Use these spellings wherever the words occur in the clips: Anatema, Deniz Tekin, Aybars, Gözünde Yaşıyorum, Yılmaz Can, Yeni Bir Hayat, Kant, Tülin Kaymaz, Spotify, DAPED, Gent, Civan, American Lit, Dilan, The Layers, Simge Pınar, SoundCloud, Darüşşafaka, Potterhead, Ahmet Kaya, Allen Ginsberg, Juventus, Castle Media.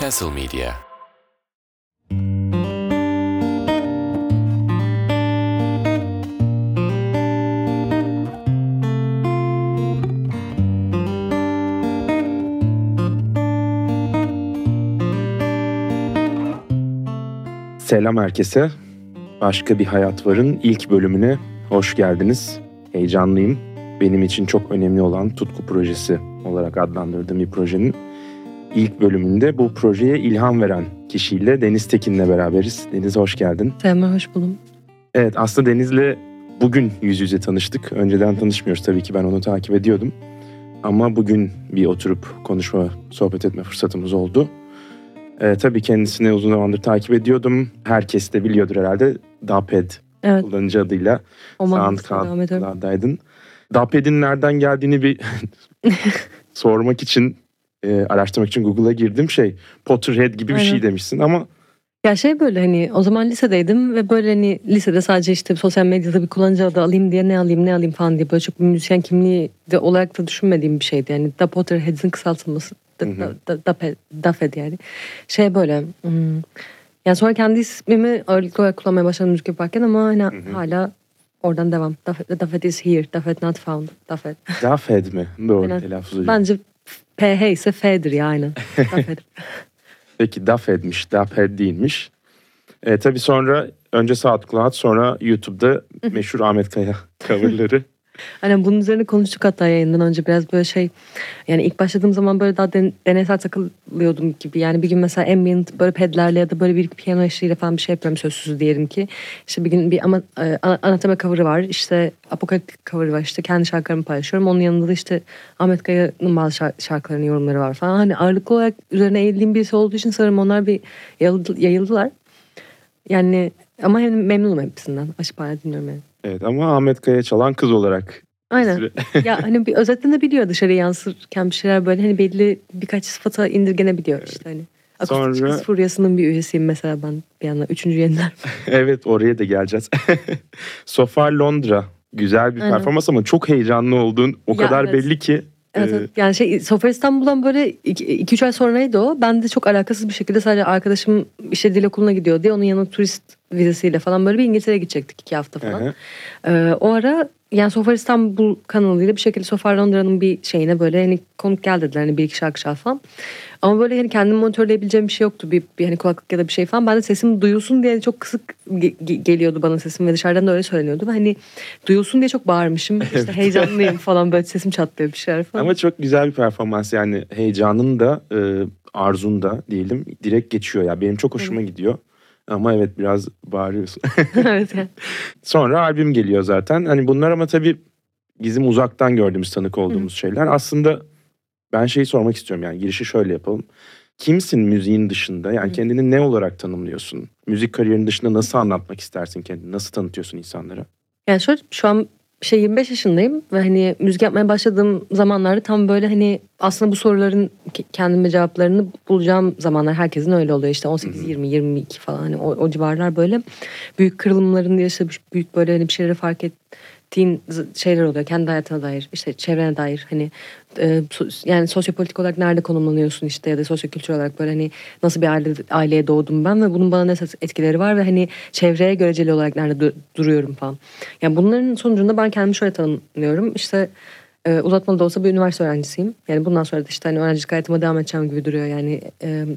Castle Media. Selam herkese. Başka Bir Hayat Var'ın ilk bölümüne hoş geldiniz. Heyecanlıyım. Benim için çok önemli olan Tutku Projesi olarak adlandırdığım bir projenin ilk bölümünde bu projeye ilham veren kişiyle Deniz Tekin'le beraberiz. Deniz, hoş geldin. Selam, hoş buldum. Evet, aslında Deniz'le bugün yüz yüze tanıştık. Önceden tanışmıyoruz tabii ki, ben onu takip ediyordum. Ama bugün bir oturup konuşma, sohbet etme fırsatımız oldu. Tabii kendisini uzun zamandır takip ediyordum. Herkes de biliyordur herhalde. DAPED, evet, kullanıcı adıyla SoundCloud'daydın. DAPED'in nereden geldiğini bir sormak için, araştırmak için Google'a girdim. Potterhead gibi bir şey demişsin ama... Ya böyle hani o zaman lisedeydim ve böyle hani lisede sadece işte sosyal medyada bir kullanıcı adı alayım diye ne alayım falan diye böyle çok bir müzisyen kimliği de olarak da düşünmediğim bir şeydi. Yani da Potterhead'in kısaltılması. DAPED yani. Böyle... Yani sonra kendi ismimi ağırlıklı olarak kullanmaya başladım müzik yaparken ama hala oradan devam. DAPED is here. DAPED not found. DAPED. DAPED mi? Doğru telaffuz hocam. Bence PH ise F'dir ya, aynen. DAPED. Peki DAPED'miş. DAPED değilmiş. Tabii sonra önce SoundCloud, sonra YouTube'da meşhur Ahmet Kaya coverları. Hani bunun üzerine konuştuk hatta yayından önce biraz böyle yani ilk başladığım zaman böyle daha deneysel takılıyordum gibi. Yani bir gün mesela ambient böyle pedlerle ya da böyle bir piyano eşliğiyle falan bir yapıyorum sözsüz diyelim ki. İşte bir gün bir anatema cover'ı var, işte apokaliptik cover'ı var, işte kendi şarkılarımı paylaşıyorum. Onun yanında da işte Ahmet Kaya'nın bazı şarkılarının yorumları var falan. Hani ağırlıklı olarak üzerine eğildiğim birisi olduğu için sanırım onlar bir yayıldılar. Yani ama hem memnunum hepsinden. Aşıpane dinliyorum yani. Evet, ama Ahmet Kaya çalan kız olarak. Aynen. Ya hani bir özetlenebiliyor, dışarı yansırken bir şeyler böyle hani belli birkaç sıfata indirgenebiliyor, evet. İşte hani. Akustik kız furyasının bir üyesiyim mesela ben bir yandan. 3. yeniler. Evet, oraya da geleceğiz. Sofar Londra. Güzel bir performans ama çok heyecanlı olduğun o kadar belli ki. Evet. Yani Sofar İstanbul'dan böyle 2-3 ay sonraydı o. Ben de çok alakasız bir şekilde sadece arkadaşım işte dil okuluna gidiyor diye onun yanına turist vizesiyle falan böyle bir İngiltere'ye gidecektik 2 hafta falan. O ara yani Sofar İstanbul kanalıyla bir şekilde Sofar Londra'nın bir şeyine böyle hani konuk gel dediler, hani bir iki şarkı falan. Ama böyle hani kendimi monitörleyebileceğim bir şey yoktu, bir hani kulaklık ya da bir şey falan. Ben de sesim duyulsun diye çok kısık geliyordu bana sesim ve dışarıdan da öyle söyleniyordu. Hani duyulsun diye çok bağırmışım. Evet. İşte heyecanlıyım falan, böyle sesim çatlıyor bir şeyler falan. Ama çok güzel bir performans yani, heyecanın da arzun da diyelim direkt geçiyor ya. Benim çok hoşuma gidiyor. Ama evet, biraz bağırıyorsun. Evet. Sonra albüm geliyor zaten. Hani bunlar ama tabii bizim uzaktan gördüğümüz, tanık olduğumuz şeyler. Aslında ben sormak istiyorum, yani girişi şöyle yapalım. Kimsin müziğin dışında? Yani kendini ne olarak tanımlıyorsun? Müzik kariyerinin dışında nasıl anlatmak istersin kendini? Nasıl tanıtıyorsun insanlara? Yani şu an 25 yaşındayım ve hani müzik yapmaya başladığım zamanlarda tam böyle hani aslında bu soruların kendime cevaplarını bulacağım zamanlar, herkesin öyle oluyor işte 18, 20, 22 falan hani o civarlar böyle büyük kırılımların yaşamış, büyük böyle hani bir şeyleri fark ettiğin şeyler oluyor kendi hayatına dair, işte çevrene dair, hani yani sosyopolitik olarak nerede konumlanıyorsun işte ya da sosyokültürel olarak böyle hani nasıl bir aileye doğdum ben ve bunun bana ne etkileri var ve hani çevreye göreceli olarak nerede duruyorum falan. Yani bunların sonucunda ben kendimi şöyle tanımlıyorum işte, uzatmalı da olsa bir üniversite öğrencisiyim. Yani bundan sonra da işte hani öğrencilik hayatıma devam edeceğim gibi duruyor. Yani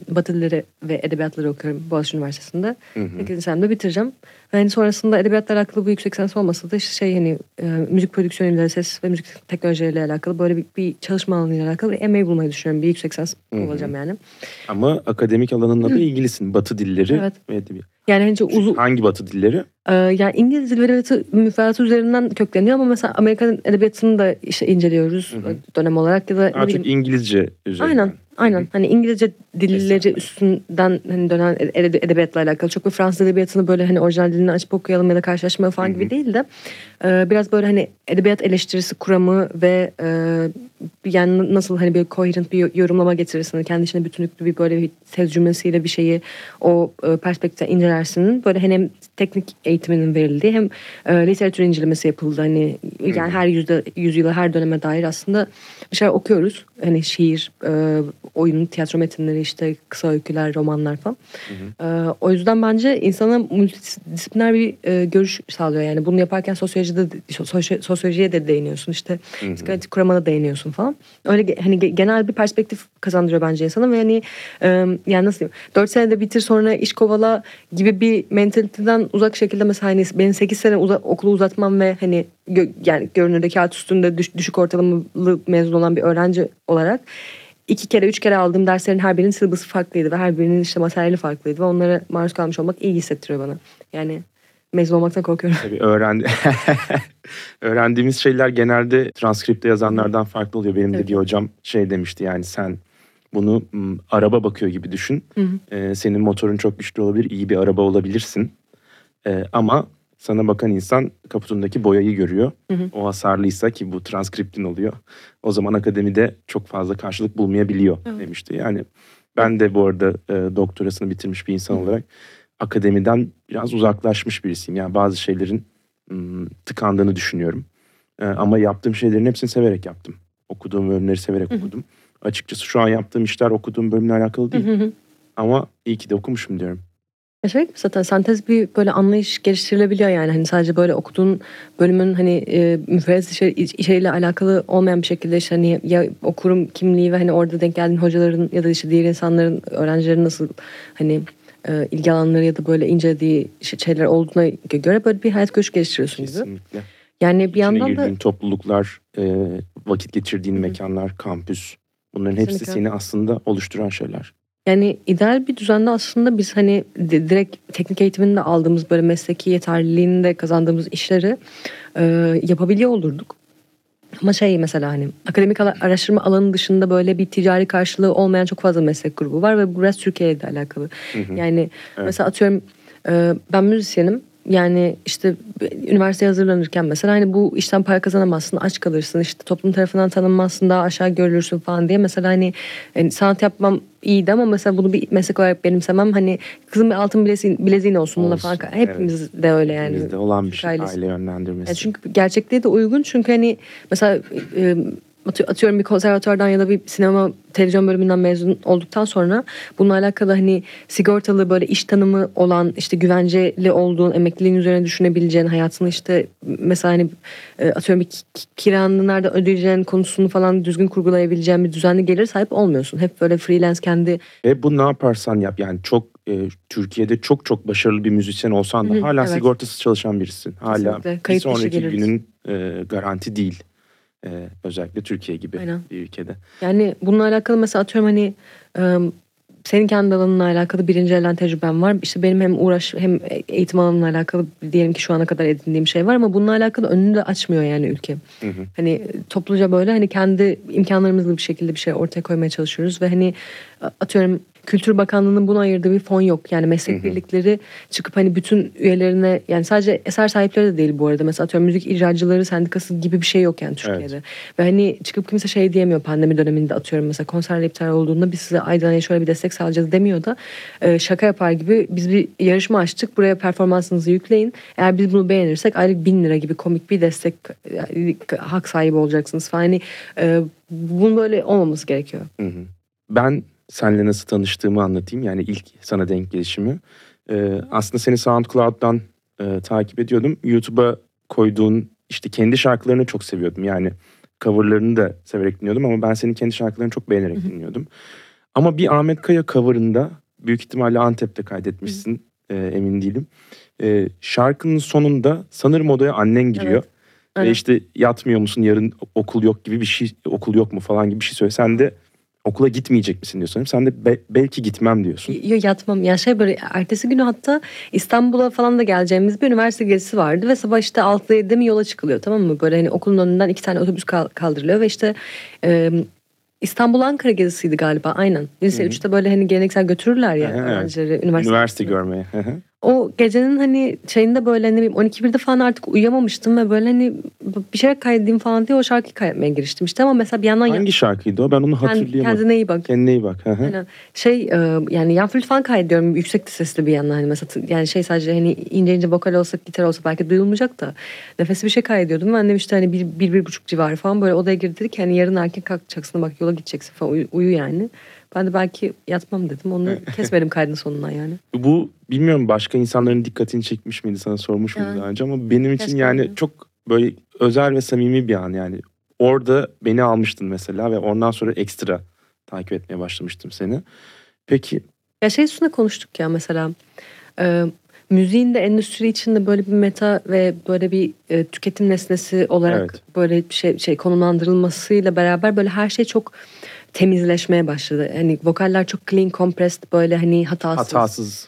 Batı dilleri ve edebiyatları okuyorum Boğaziçi Üniversitesi'nde. 8. senemde bitireceğim. Yani sonrasında edebiyatlar alakalı bu yüksek lisans olmasa da işte hani müzik prodüksiyonuyla, ses ve müzik teknolojileriyle alakalı böyle bir çalışma alanıyla alakalı bir MA bulmayı düşünüyorum. Bir yüksek lisans olacağım yani. Ama akademik alanınla da ilgilisin. Batı dilleri ve edebiyat. Yani hangi Batı dilleri? Yani İngiliz dil ve edebiyatı müfredatı üzerinden kökleniyor ama mesela Amerikan edebiyatını da işte inceliyoruz dönem olarak ya da artık İngilizce üzerinden. Aynen. Hani İngilizce dilleri üstünden hani dönen edebiyatla alakalı. Çok bir Fransız edebiyatını böyle hani orijinal dilini açıp okuyalım ya da karşılaşma falan gibi değil de biraz böyle hani edebiyat eleştirisi kuramı ve yani nasıl hani bir coherent bir yorumlama getirirsin. Kendi içine bütünlüklü bir böyle bir tez cümlesiyle bir şeyi o perspektiften incelersin. Böyle hani hem teknik eğitiminin verildiği hem literatür incelemesi yapıldı. Hani yani her yüzyıla, her döneme dair aslında bir şeyler okuyoruz. Hani şiir, oyunun tiyatro metinleri, işte kısa öyküler, romanlar falan. Hı hı. O yüzden bence insana multidisipliner bir görüş sağlıyor. Yani bunu yaparken sosyolojiye de değiniyorsun, işte psikolojik kuramına değiniyorsun falan. Öyle hani genel bir perspektif kazandırıyor bence insana ve hani yani nasıl diyeyim, 4 senede bitir sonra iş kovala gibi bir mentaliteden uzak şekilde mesela hani benim 8 sene okulu uzatmam ve hani yani görünürde kağıt üstünde düşük ortalamalı mezun olan bir öğrenci olarak 2 kere 3 kere aldığım derslerin her birinin sırbası farklıydı ve her birinin işte materyali farklıydı ve onlara maruz kalmış olmak iyi hissettiriyor bana. Yani mezun olmaktan korkuyorum. Tabii öğrendiğimiz şeyler genelde transkripte yazanlardan farklı oluyor. Benim de bir hocam şey demişti, yani sen bunu araba bakıyor gibi düşün. Hı hı. Senin motorun çok güçlü olabilir, iyi bir araba olabilirsin. Ama sana bakan insan kaputundaki boyayı görüyor. Hı hı. O hasarlıysa, ki bu transkriptin oluyor, o zaman akademide çok fazla karşılık bulmayabiliyor, hı, demişti. Yani ben de bu arada doktorasını bitirmiş bir insan, hı, olarak akademiden biraz uzaklaşmış birisiyim. Yani bazı şeylerin tıkandığını düşünüyorum. Ama yaptığım şeylerin hepsini severek yaptım. Okuduğum bölümleri severek, hı hı, okudum. Açıkçası şu an yaptığım işler okuduğum bölümle alakalı değil. Hı hı. Ama iyi ki de okumuşum diyorum. Şey zaten sentez bir böyle anlayış geliştirilebiliyor yani. Hani sadece böyle okuduğun bölümün hani müfredat işleriyle alakalı olmayan bir şekilde işte hani ya okurum kimliği ve hani orada denk geldiğin hocaların ya da işte diğer insanların, öğrencilerin nasıl hani ilgi alanları ya da böyle incelediği şeyler olduğuna göre böyle bir hayat görüşü geliştiriyorsun. Kesinlikle. Gibi. Yani bir İçine yandan da topluluklar, vakit geçirdiğin, hı, mekanlar, kampüs, bunların kesinlikle hepsi seni aslında oluşturan şeyler. Yani ideal bir düzende aslında biz hani direkt teknik eğitiminde aldığımız böyle mesleki yeterliliğini de kazandığımız işleri yapabiliyor olurduk. Ama şey mesela hani akademik araştırma alanı dışında böyle bir ticari karşılığı olmayan çok fazla meslek grubu var ve bu biraz Türkiye'yle de alakalı. Hı hı. Yani evet, mesela atıyorum ben müzisyenim. Yani işte üniversiteye hazırlanırken mesela hani bu işten para kazanamazsın, aç kalırsın, işte toplum tarafından tanınmazsın, daha aşağı görülürsün falan diye mesela hani sanat yapmam iyiydi ama mesela bunu bir meslek olarak benimsemem, hani kızım bir altın bileziğin olsun buna falan, hepimiz evet, de öyle yani. Hepimizde olan bir şey, aile yönlendirmesi. Yani çünkü gerçekliğe de uygun, çünkü hani mesela atıyorum bir konservatuvardan ya da bir sinema televizyon bölümünden mezun olduktan sonra bununla alakalı hani sigortalı böyle iş tanımı olan, işte güvenceli olduğun, emekliliğin üzerine düşünebileceğin, hayatını işte mesela hani atıyorum bir kiranı nerede ödeyeceğin konusunu falan düzgün kurgulayabileceğin bir düzenli gelir sahip olmuyorsun. Hep böyle freelance kendi. Ve bu ne yaparsan yap yani çok Türkiye'de çok başarılı bir müzisyen olsan da, hı, hala evet, sigortasız çalışan birisin. Hala bir sonraki günün garanti değil. Özellikle Türkiye gibi, aynen, bir ülkede. Yani bununla alakalı mesela atıyorum hani senin kendi alanınla alakalı birinci elden tecrüben var. İşte benim hem uğraş hem eğitim alanımla alakalı diyelim ki şu ana kadar edindiğim şey var ama bununla alakalı önünü de açmıyor yani ülke. Hı hı. Hani topluca böyle hani kendi imkanlarımızla bir şekilde bir şey ortaya koymaya çalışıyoruz ve hani atıyorum Kültür Bakanlığı'nın buna ayırdığı bir fon yok. Yani meslek, hı hı, birlikleri çıkıp hani bütün üyelerine, yani sadece eser sahipleri de değil bu arada. Mesela atıyorum müzik icracıları sendikası gibi bir şey yok yani Türkiye'de. Evet. Ve hani çıkıp kimse şey diyemiyor pandemi döneminde atıyorum mesela konserler iptal olduğunda biz size aydan şöyle bir destek sağlayacağız demiyor da şaka yapar gibi biz bir yarışma açtık, buraya performansınızı yükleyin. Eğer biz bunu beğenirsek aylık 1000 lira gibi komik bir destek, yani hak sahibi olacaksınız falan. Yani bunun böyle olmaması gerekiyor. Hı hı. Ben seninle nasıl tanıştığımı anlatayım. Yani ilk sana denk gelişimi. Aslında seni SoundCloud'dan takip ediyordum. YouTube'a koyduğun işte kendi şarkılarını çok seviyordum. Yani coverlarını da severek dinliyordum ama ben senin kendi şarkılarını çok beğenerek, hı-hı, dinliyordum. Ama bir Ahmet Kaya coverında, büyük ihtimalle Antep'te kaydetmişsin, emin değilim. Şarkının sonunda sanırım odaya annen giriyor. Evet. Ve evet, işte yatmıyor musun, yarın okul yok gibi bir şey, okul yok mu falan gibi bir şey söylüyor. Sen de okula gitmeyecek misin diyorsun. Sen de belki gitmem diyorsun. Yok, yatmam. Ya şey böyle ertesi günü hatta İstanbul'a falan da geleceğimiz bir üniversite gezisi vardı ve sabah işte 6-7'de mi yola çıkılıyor, tamam mı? Böyle hani okulun önünden 2 tane otobüs kaldırılıyor ve işte İstanbul-Ankara gezisiydi galiba, aynen. Lise 3'te böyle hani geleneksel götürürler ya öğrencileri üniversite görmeye. o gecenin hani şeyinde böyle hani 12-1'de falan artık uyuyamamıştım ve böyle hani bir şeyler kaydedeyim falan diye o şarkıyı kaydetmeye giriştim işte, ama mesela bir yandan... Hangi şarkıydı o? Ben onu hatırlayamadım. Kendine iyi bak. Kendine iyi bak. Yani şey yani yan flüt falan kaydediyorum yüksek sesli bir yandan hani mesela yani şey sadece hani ince ince vokal olsa gitar olsa belki duyulmayacak da nefesi bir şey kaydediyordum. Ben de işte hani 1-1,5 civarı falan böyle odaya girdi dedi ki hani yarın erken kalkacaksın bak yola gideceksin falan uyu yani. Ben de belki yatmam dedim. Onu kesmedim kaydın sonundan yani. Bu bilmiyorum başka insanların dikkatini çekmiş miydi, sana sormuş muydu daha önce, ama benim için yani çok böyle özel ve samimi bir an yani. Orada beni almıştın mesela ve ondan sonra ekstra takip etmeye başlamıştım seni. Peki. Ya şey üstüne konuştuk ya mesela. Müziğin de endüstri içinde böyle bir meta ve böyle bir tüketim nesnesi olarak böyle şey konumlandırılmasıyla beraber böyle her şey çok temizleşmeye başladı. Hani vokaller çok clean, compressed, böyle hani hatasız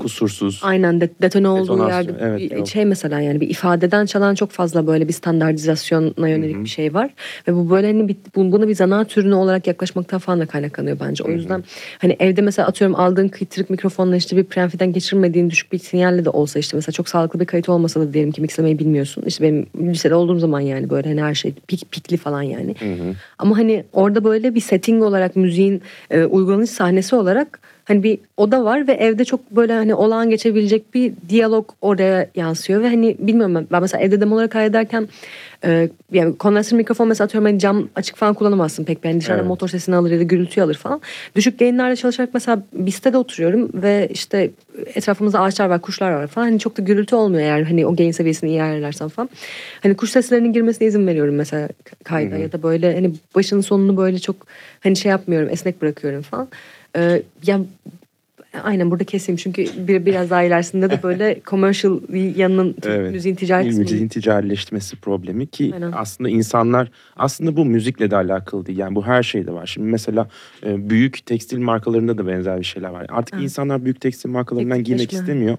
kusursuz. Aynen detone olduğu yerde şey mesela yani bir ifadeden çalan çok fazla böyle bir standartizasyona yönelik bir şey var. Ve bu böyle hani bunu bir zanaat türüne olarak yaklaşmaktan falan da kaynaklanıyor bence. O yüzden hani evde mesela atıyorum aldığın kıytırık mikrofonla işte bir preamfiden geçirmediğin düşük bir sinyalle de olsa işte mesela çok sağlıklı bir kayıt olmasa da diyelim ki mixlemeyi bilmiyorsun. İşte benim lisede olduğum zaman yani böyle hani her şey pikli falan yani. Ama hani orada böyle bir setting olarak müziğin uygulanış sahnesi olarak hani bir oda var ve evde çok böyle hani olağan geçebilecek bir diyalog oraya yansıyor ve hani bilmiyorum ben mesela evde demo olarak kaydederken yani konvansiyonel mikrofon mesela atıyorum hani cam açık falan kullanamazsın pek, ben dışarıda motor sesini alır ya da gürültüyü alır falan. Düşük gainlerle çalışarak mesela bir sitede oturuyorum ve işte etrafımızda ağaçlar var, kuşlar var falan, hani çok da gürültü olmuyor yani hani o gain seviyesini iyi ayarlarsan falan. Hani kuş seslerinin girmesine izin veriyorum mesela kayda ya da böyle hani başının sonunu böyle çok hani şey yapmıyorum, esnek bırakıyorum falan. Yani aynen burada keseyim çünkü biraz daha ilerisinde de böyle commercial yanının müziğin ticari kısmı. Müziğin ticarileşmesi problemi ki aslında insanlar aslında bu müzikle de alakalı değil. Yani bu her şeyde var. Şimdi mesela büyük tekstil markalarında da benzer bir şeyler var. Artık insanlar büyük tekstil markalarından giymek istemiyor.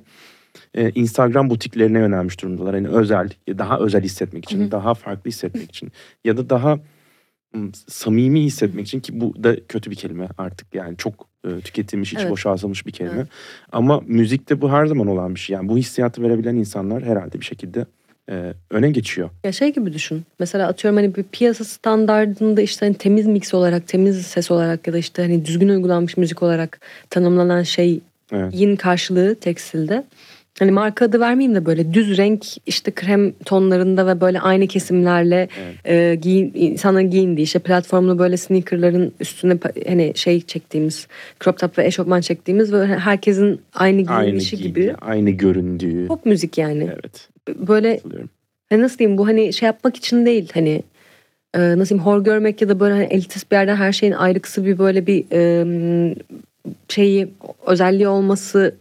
Instagram butiklerine yönelmiş durumdalar. Yani özel, daha özel hissetmek için, daha farklı hissetmek için ya da daha samimi hissetmek için, ki bu da kötü bir kelime artık yani çok tüketilmiş, hiç boşaltılmış bir kelime. Ama müzikte bu her zaman olan bir şey. Yani bu hissiyatı verebilen insanlar herhalde bir şekilde öne geçiyor. Ya şey gibi düşün. Mesela atıyorum hani bir piyasa standardında işte hani temiz mix olarak, temiz ses olarak ya da işte hani düzgün uygulanmış müzik olarak tanımlanan şeyin karşılığı tekstilde. Hani marka adı vermeyeyim de böyle düz renk işte krem tonlarında ve böyle aynı kesimlerle insanların giyindiği işte platformlu böyle sneakerların üstüne hani şey çektiğimiz crop top ve eşofman çektiğimiz ve herkesin aynı giyinişi gibi. Aynı göründüğü. Pop müzik yani. Evet. Böyle nasıl diyeyim, bu hani şey yapmak için değil hani nasıl diyeyim, hor görmek ya da böyle hani elitist bir yerden her şeyin ayrıksı bir böyle bir şeyi özelliği olması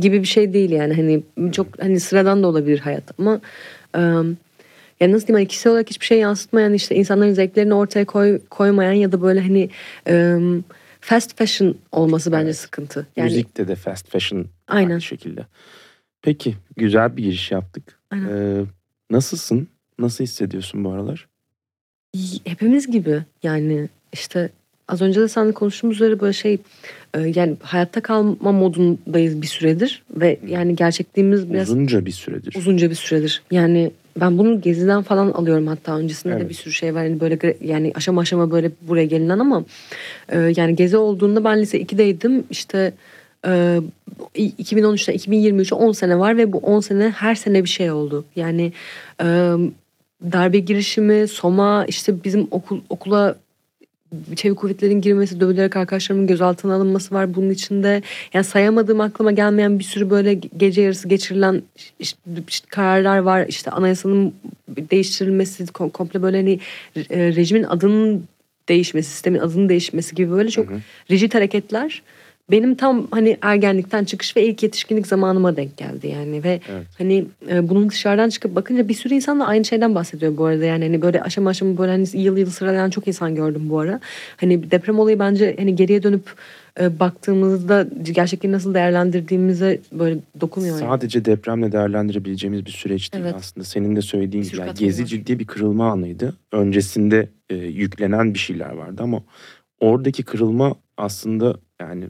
gibi bir şey değil yani hani çok hani sıradan da olabilir hayat ama yani nasıl diyeyim hani kişisel olarak hiçbir şey yansıtmayan işte insanların zevklerini ortaya koymayan ya da böyle hani fast fashion olması bence sıkıntı. Yani, müzikte de fast fashion aynı şekilde. Peki güzel bir giriş yaptık. Nasılsın? Nasıl hissediyorsun bu aralar? Hepimiz gibi yani işte. Az önce de seninle konuştuğumuz üzere böyle şey yani hayatta kalma modundayız bir süredir ve yani gerçekliğimiz biraz... Uzunca bir süredir. Yani ben bunu Gezi'den falan alıyorum, hatta öncesinde de bir sürü şey var. Yani böyle yani aşama aşama böyle buraya gelinen ama yani Gezi olduğunda ben lise 2'deydim işte 2013'ten 2023'e 10 sene var ve bu 10 sene her sene bir şey oldu. Yani darbe girişimi, Soma, işte bizim okula... Çevik kuvvetlerin girmesi, dövülerek arkadaşlarımın gözaltına alınması var bunun içinde. Yani sayamadığım, aklıma gelmeyen bir sürü böyle gece yarısı geçirilen işte kararlar var. İşte anayasanın değiştirilmesi, komple böyle hani rejimin adının değişmesi, sistemin adının değişmesi gibi böyle çok rigid hareketler. Benim tam hani ergenlikten çıkış ve ilk yetişkinlik zamanıma denk geldi yani ve hani bunun dışarıdan çıkıp bakınca bir sürü insan da aynı şeyden bahsediyor bu arada yani hani böyle aşama aşama böyle hani yıl yıl sıralayan çok insan gördüm bu ara. Hani deprem olayı bence hani geriye dönüp baktığımızda gerçekten nasıl değerlendirdiğimize böyle dokunuyor. Sadece yani depremle değerlendirebileceğimiz bir süreç değil aslında. Senin de söylediğin gibi yani Gezi ciddi bir kırılma anıydı. Öncesinde yüklenen bir şeyler vardı ama oradaki kırılma aslında yani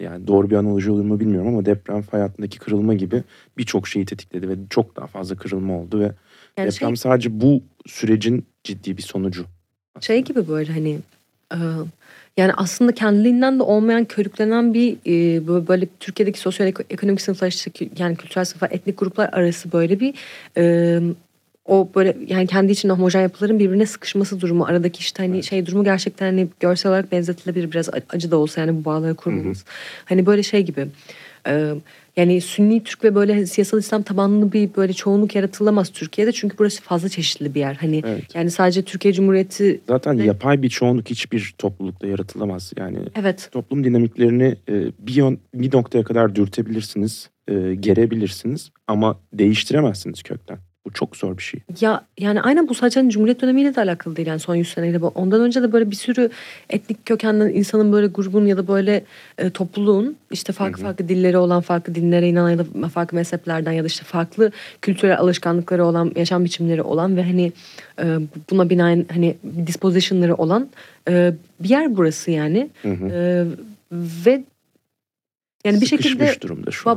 yani doğru bir analoji olur mu bilmiyorum ama deprem fay hattındaki kırılma gibi birçok şeyi tetikledi ve çok daha fazla kırılma oldu ve yani deprem sadece bu sürecin ciddi bir sonucu. Aslında. Şey gibi böyle hani yani aslında kendiliğinden de olmayan körüklenen bir böyle Türkiye'deki sosyoekonomik sınıflar, yani kültürel sınıflar, etnik gruplar arası böyle bir o böyle yani kendi içinde homojen yapıların birbirine sıkışması durumu, aradaki işte hani şey durumu gerçekten hani görsel olarak benzetilebilir, biraz acı da olsa yani bu bağları kurmamız. Hani böyle şey gibi yani Sünni Türk ve böyle siyasal İslam tabanlı bir böyle çoğunluk yaratılamaz Türkiye'de çünkü burası fazla çeşitli bir yer. Hani evet. Yani sadece Türkiye Cumhuriyeti zaten yapay bir çoğunluk hiçbir toplulukta yaratılamaz. Yani evet. Toplum dinamiklerini bir noktaya kadar dürtebilirsiniz, gerebilirsiniz ama değiştiremezsiniz kökten. Bu çok zor bir şey. Ya yani aynen bu sadece Cumhuriyet dönemiyle de alakalı değil. Yani son 100 seneyle. Ondan önce de böyle bir sürü etnik kökenden insanın böyle grubun ya da böyle topluluğun işte farklı farklı dilleri olan, farklı dinlere inanan ya da farklı mezheplerden ya da işte farklı kültürel alışkanlıkları olan, yaşam biçimleri olan ve hani buna binaen hani dispositionları olan bir yer burası yani. Ve yani bir şekilde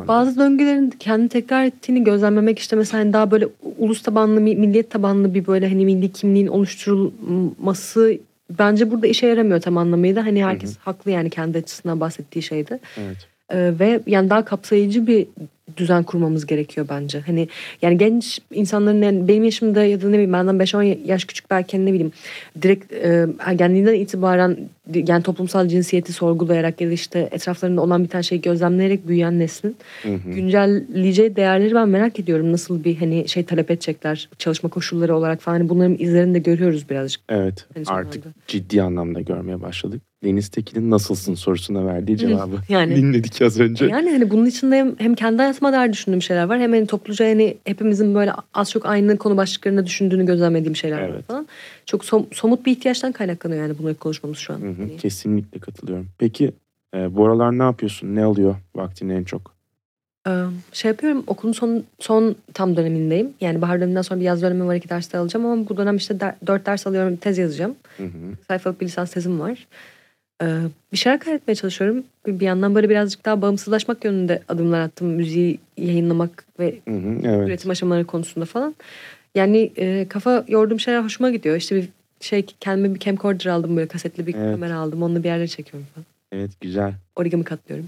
bazı döngülerin kendini tekrar ettiğini gözlemlemek, işte mesela hani daha böyle ulus tabanlı, milliyet tabanlı bir böyle hani milli kimliğin oluşturulması bence burada işe yaramıyor tam anlamıyla. Hani herkes haklı yani kendi açısından bahsettiği şeyde. Evet. Ve yani daha kapsayıcı bir düzen kurmamız gerekiyor bence. Hani yani genç insanların yani benim yaşımda ya da ne bileyim benden 5-10 yaş küçük belki ne bileyim direkt ergenliğinden itibaren yani toplumsal cinsiyeti sorgulayarak ya da işte etraflarında olan bir tane şeyi gözlemleyerek büyüyen neslin güncelleyeceği değerleri ben merak ediyorum. Nasıl bir hani şey talep edecekler çalışma koşulları olarak falan, hani bunların izlerini de görüyoruz birazcık. Evet hani artık ciddi anlamda görmeye başladık. Deniz Tekin'in nasılsın sorusuna verdiği cevabı yani, dinledik az önce. Yani hani bunun içinde hem kendi hayatıma dair düşündüğüm şeyler var. Hem hani topluca hani hepimizin böyle az çok aynı konu başlıklarında düşündüğünü gözlemlediğim şeyler var falan. Çok somut bir ihtiyaçtan kaynaklanıyor yani bunları konuşmamız şu an. Hani. Kesinlikle katılıyorum. Peki bu aralar ne yapıyorsun? Ne alıyor vaktini en çok? Şey yapıyorum, okulun son tam dönemindeyim. Yani bahar döneminden sonra bir yaz dönemi var, 2 dersler alacağım. Ama bu dönem işte 4 ders alıyorum, tez yazacağım. Sayfalık bir lisans tezim var. Bir şeyler kaydetmeye çalışıyorum. Bir yandan böyle birazcık daha bağımsızlaşmak yönünde adımlar attım. Müziği yayınlamak ve üretim aşamaları konusunda falan. Yani kafa yorduğum şeyler hoşuma gidiyor. İşte bir şey, kendime bir camcorder aldım, böyle kasetli bir kamera aldım. Onunla bir yerlere çekiyorum falan. Evet, güzel. Origami katlıyorum.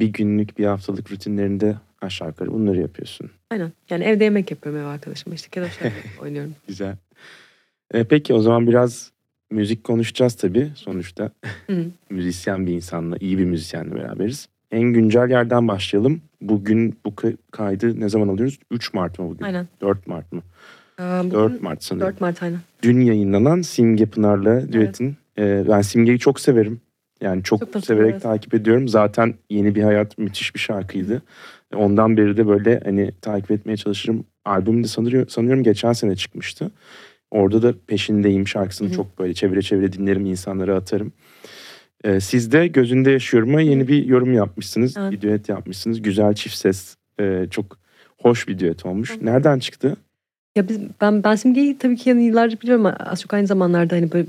Bir günlük, bir haftalık rutinlerinde aşağı yukarı bunları yapıyorsun. Aynen. Yani evde yemek yapıyorum ev arkadaşıma. İşte kenar oynuyorum. Güzel. Peki o zaman biraz müzik konuşacağız tabii sonuçta. Müzisyen bir insanla, iyi bir müzisyenle beraberiz. En güncel yerden başlayalım. Bugün bu kaydı ne zaman alıyoruz? 3 Mart mı bugün? Aynen. 4 Mart mı? 4 Mart sanırım. 4 Mart aynen. Dün yayınlanan Simge Pınar'la düetin. Evet. Ben Simge'yi çok severim. Yani çok severek takip ediyorum. Zaten Yeni Bir Hayat müthiş bir şarkıydı. Ondan beri de böyle hani takip etmeye çalışırım. Albüm de sanıyorum geçen sene çıkmıştı. Orada da peşindeyim şarkısını çok böyle çevire dinlerim, insanlara atarım. Siz de Gözünde Yaşıyorum'a yeni bir yorum yapmışsınız. Evet. Bir düet yapmışsınız. Güzel çift ses. Çok hoş bir düet olmuş. Evet. Nereden çıktı? Ya ben Simge'yi tabii ki yani yıllarca biliyorum ama az çok aynı zamanlarda hani böyle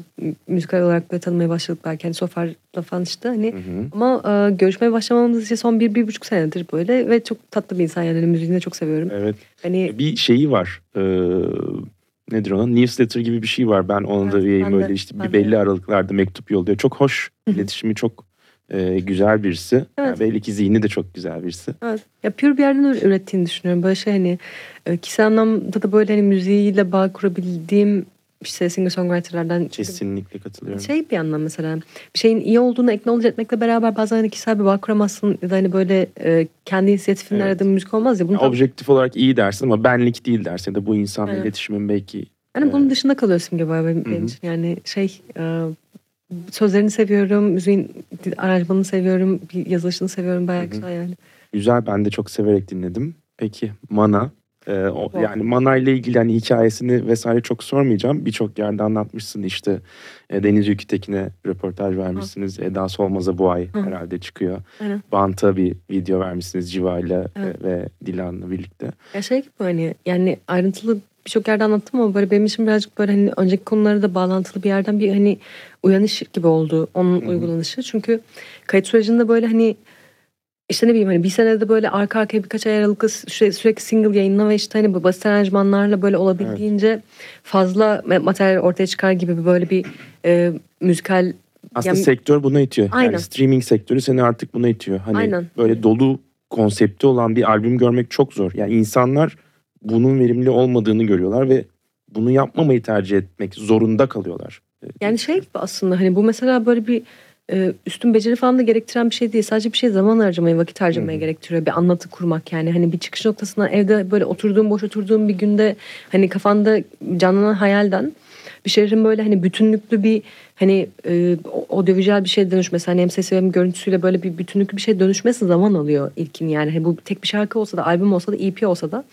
müzikal olarak böyle tanımaya başladık belki. Hani Sofar'la falan işte hani. Ama görüşmeye başlamamız için son 1-1,5 senedir böyle. Ve çok tatlı bir insan yani. Hani müziğini de çok seviyorum. Evet. Hani bir şeyi var. Nedir ona? Newsletter gibi bir şey var. Ben onu da üyeyim öyle işte bir belli aralıklarda mektup yolluyor. Çok hoş. İletişimi çok güzel birisi. Evet. Yani belli ki zihni de çok güzel birisi. Evet. Ya pür bir yerden ürettiğini düşünüyorum. Böyle şey hani kişisel anlamda da böyle hani müziğiyle bağ kurabildiğim işte singer-songwriter'lardan. Kesinlikle katılıyorum. Şey bir anlam mesela. Bir şeyin iyi olduğunu acknowledge etmekle beraber bazen hani kişisel bir bağ kuramazsın ya da hani böyle kendi inisiyatifini aradığın müzik olmaz ya. Bunu objektif olarak iyi dersin ama benlik değil dersin ya da bu insanla iletişimin belki. Yani bunun dışında kalıyorsun gibi benim için. Yani şey sözlerini seviyorum, müziğin aranjmanını seviyorum, yazılışını seviyorum bayağı güzel yani. Güzel, ben de çok severek dinledim. Peki Mana. Yani Manay'la ilgili hani hikayesini vesaire çok sormayacağım. Birçok yerde anlatmışsın işte. Deniz Yükütekin'e röportaj vermişsiniz. Eda Solmaz'a bu ay herhalde çıkıyor. Aynen. Bant'a bir video vermişsiniz Civa ile ve Dilan'la birlikte. Ya şey gibi hani yani ayrıntılı birçok yerde anlattım ama böyle benim için birazcık böyle hani önceki konulara da bağlantılı bir yerden bir hani uyanış gibi oldu onun uygulanışı. Çünkü kayıt sürecinde böyle hani işte ne bileyim hani bir senede böyle arka arkaya birkaç ay aralıklı sürekli single yayınla ve işte hani basit aranjmanlarla böyle olabildiğince fazla materyal ortaya çıkar gibi böyle bir müzikal. Aslında yani, sektör buna itiyor. Aynen. Yani streaming sektörü seni artık buna itiyor. Hani aynen. Böyle dolu konsepti olan bir albüm görmek çok zor. Yani insanlar bunun verimli olmadığını görüyorlar ve bunu yapmamayı tercih etmek zorunda kalıyorlar. Yani şey gibi aslında hani bu mesela böyle bir üstün beceri falan da gerektiren bir şey değil. Sadece bir şey zaman harcamayı, vakit harcamayı gerektiriyor. Bir anlatı kurmak yani. Hani bir çıkış noktasından evde böyle boş oturduğum bir günde hani kafanda canlanan hayalden bir şehrin böyle hani bütünlüklü bir hani audiovijüel bir şeye dönüşmesi, hani hem sesi hem görüntüsüyle böyle bir bütünlüklü bir şeye dönüşmesi zaman alıyor ilkin yani. Hani bu tek bir şarkı olsa da, albüm olsa da, EP olsa da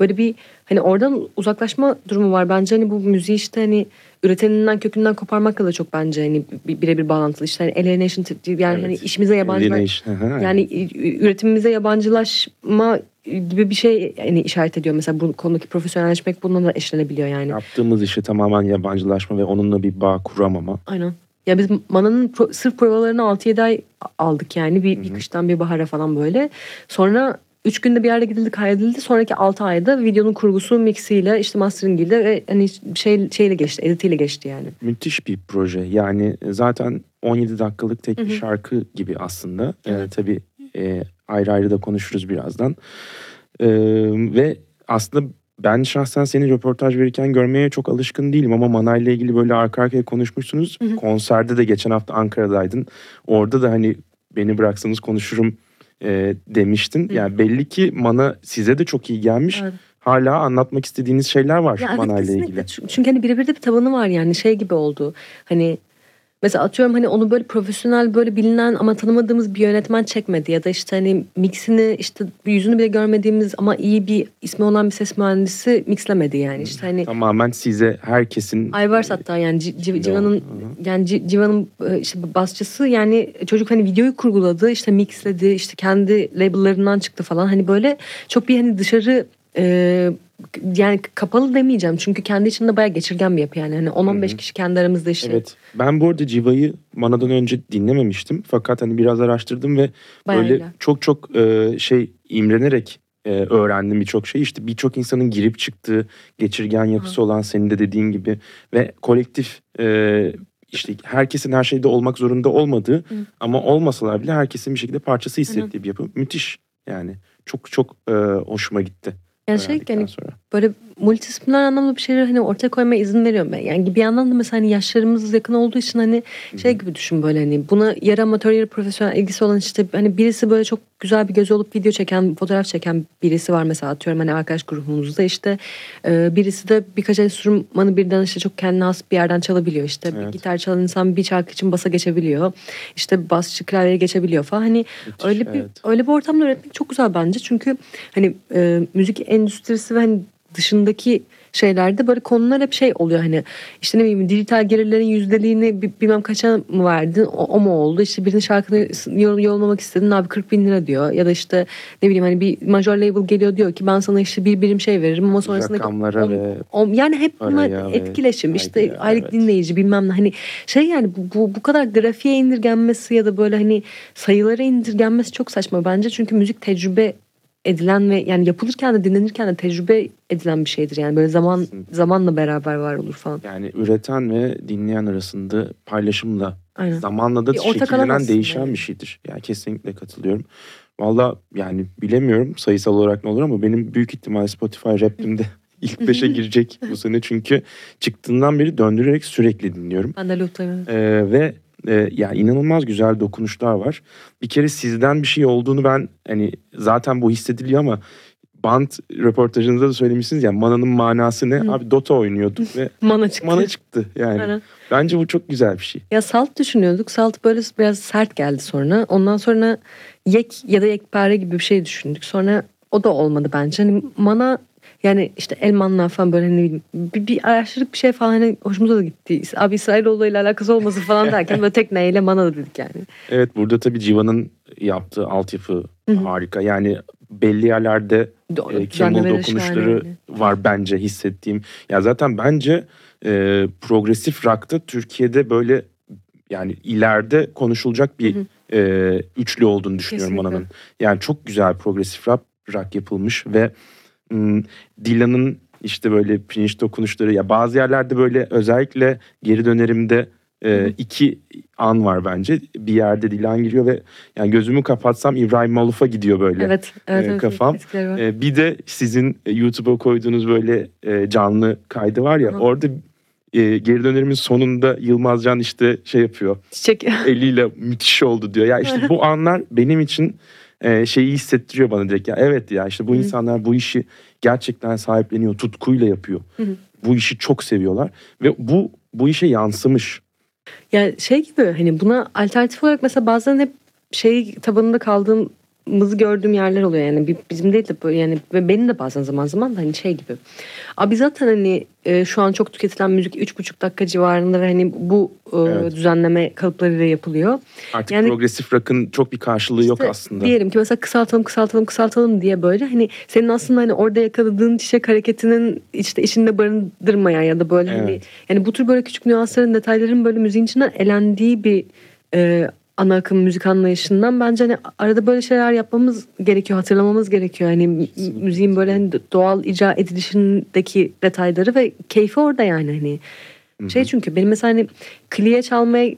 böyle bir hani oradan uzaklaşma durumu var. Bence hani bu müziği işte hani üreteninden, kökünden koparmakla da çok bence hani birebir bağlantılı. İşte hani alienation yani evet. Hani işimize yabancılaş yani üretimimize yabancılaşma gibi bir şey yani işaret ediyor. Mesela bu konudaki profesyonelleşmek bununla da eşlenebiliyor yani. Yaptığımız işi tamamen yabancılaşma ve onunla bir bağ kuramama. Aynen. Ya biz Mana'nın sırf provalarını 6-7 ay aldık yani. Bir kıştan bir bahara falan böyle. Sonra 3 günde bir yerde gidildi, kaydedildi. Sonraki 6 ayda videonun kurgusu, mixiyle, işte masteringiyle ve hani şeyle geçti, editiyle geçti yani. Müthiş bir proje. Yani zaten 17 dakikalık tek bir şarkı gibi aslında. Tabii ayrı ayrı da konuşuruz birazdan. Ve aslında ben şahsen seni röportaj verirken görmeye çok alışkın değilim ama Manay'la ilgili böyle arka arkaya konuşmuşsunuz. Konserde de geçen hafta Ankara'daydın. Orada da hani beni bıraksanız konuşurum demiştin. Yani belli ki Mana size de çok iyi gelmiş. Evet. Hala anlatmak istediğiniz şeyler var ya Manay'la ilgili. Çünkü hani birebir de bir tabanı var yani şey gibi oldu. Hani mesela atıyorum hani onu böyle profesyonel böyle bilinen ama tanımadığımız bir yönetmen çekmedi ya da işte hani mixini işte yüzünü bile görmediğimiz ama iyi bir ismi olan bir ses mühendisi mixlemedi yani işte hani. Tamamen size herkesin. Aybars hatta yani Civan'ın işte basçısı yani çocuk hani videoyu kurguladı işte mixledi işte kendi label'larından çıktı falan hani böyle çok bir hani dışarı yani kapalı demeyeceğim çünkü kendi içinde bayağı geçirgen bir yapı yani hani 10-15 kişi kendi aramızda işte. Evet. Ben bu arada Civa'yı Mana'dan önce dinlememiştim fakat hani biraz araştırdım ve bayağı böyle öyle. çok imrenerek öğrendim birçok şey. İşte birçok insanın girip çıktığı geçirgen yapısı olan senin de dediğin gibi ve kolektif işte herkesin her şeyde olmak zorunda olmadığı ama olmasalar bile herkesin bir şekilde parçası hissettiği bir yapı. Müthiş yani. Çok hoşuma gitti. Yani böyle multidisipliner anlamda bir şeyleri hani ortaya koymaya izin veriyorum ben. Yani bir yandan da mesela hani yaşlarımız yakın olduğu için hani gibi düşün böyle hani buna yarı amatör yarı profesyonel ilgisi olan işte hani birisi böyle çok güzel bir gözü olup video çeken, fotoğraf çeken birisi var mesela atıyorum hani arkadaş grubumuzda işte birisi de birkaç enstrümanı birden işte çok kendine has bir yerden çalabiliyor işte. Evet. Bir gitar çalan insan bir şarkı için basa geçebiliyor. İşte basçı klavyeye geçebiliyor falan. Hani müthiş, öyle bir ortamda üretmek çok güzel bence. Çünkü hani müzik endüstrisi ve hani dışındaki şeylerde böyle konular hep şey oluyor hani işte ne bileyim dijital gelirlerin yüzdeliğini bilmem kaça mı verdin o mu oldu işte birinin şarkını yollamak istedin abi 40.000 lira diyor ya da işte ne bileyim hani bir major label geliyor diyor ki ben sana işte bir birim şey veririm ama sonrasındaki yani hep buna etkileşim işte aylık dinleyici bilmem ne hani şey yani bu kadar grafiğe indirgenmesi ya da böyle hani sayılara indirgenmesi çok saçma bence çünkü müzik tecrübe edilen ve yani yapılırken de dinlenirken de tecrübe edilen bir şeydir. Yani böyle zamanla beraber var olur falan. Yani üreten ve dinleyen arasında paylaşımla zamanla da şekillenen değişen bir şeydir. Yani kesinlikle katılıyorum. Valla yani bilemiyorum sayısal olarak ne olur ama benim büyük ihtimal Spotify Rap'imde ilk 5'e girecek bu sene. Çünkü çıktığından beri döndürerek sürekli dinliyorum. Ben de loop'tayım. Ve yani inanılmaz güzel dokunuşlar var. Bir kere sizden bir şey olduğunu ben hani zaten bu hissediliyor ama band röportajınızda da söylemişsiniz ya Mana'nın manası ne? Abi Dota oynuyorduk ve Mana çıktı yani. Aynen. Bence bu çok güzel bir şey. Ya Salt düşünüyorduk. Salt böyle biraz sert geldi sonra. Ondan sonra Yek ya da Yekpare gibi bir şey düşündük. Sonra o da olmadı bence. Hani Mana yani işte Elman'la falan böyle hani bir araştırdık bir şey falan hani hoşumuza da gitti. Abi İsrailoğlu ile alakası olması falan derken böyle tekneyle Mana'da dedik yani. Evet burada tabii Civa'nın yaptığı altyapı harika. Yani belli yerlerde Campbell dokunuşları var bence hissettiğim. Ya zaten bence progresif rock'ta Türkiye'de böyle yani ileride konuşulacak bir üçlü olduğunu düşünüyorum Mana'nın. Yani çok güzel progresif rock yapılmış ve Dilan'ın işte böyle pirinç dokunuşları ya bazı yerlerde böyle özellikle geri dönerimde iki an var bence. Bir yerde Dilan giriyor ve yani gözümü kapatsam İbrahim Maluf'a gidiyor böyle kafam. Evet, bir de sizin YouTube'a koyduğunuz böyle canlı kaydı var ya. Hı. Orada geri dönerimin sonunda Yılmaz Can işte şey yapıyor. Çiçek. Eliyle müthiş oldu diyor. Ya işte bu anlar benim için şeyi hissettiriyor bana direkt. Ya evet ya işte bu insanlar bu işi gerçekten sahipleniyor, tutkuyla yapıyor. Hı-hı. Bu işi çok seviyorlar ve bu işe yansımış. Yani şey gibi hani buna alternatif olarak mesela bazen hep şey tabanında kaldığımızı gördüğüm yerler oluyor yani bizim değil de yani ve benim de bazen zaman zaman da hani şey gibi. Abi zaten hani şu an çok tüketilen müzik 3,5 dakika civarında ve hani bu evet, düzenleme kalıplarıyla yapılıyor. Artık yani, progresif rock'ın çok bir karşılığı işte yok aslında. Diyelim ki mesela kısaltalım diye böyle hani senin aslında hani orada yakaladığın çiçek hareketinin işte içinde barındırmayan ya da böyle evet, hani yani bu tür böyle küçük nüansların, detayların böyle müziğin içine elendiği bir ana akım müzik anlayışından bence hani arada böyle şeyler yapmamız gerekiyor, hatırlamamız gerekiyor. Hani müziğin böyle hani doğal icra edilişindeki detayları ve keyfi orada yani hani. Şey çünkü benim mesela hani kliye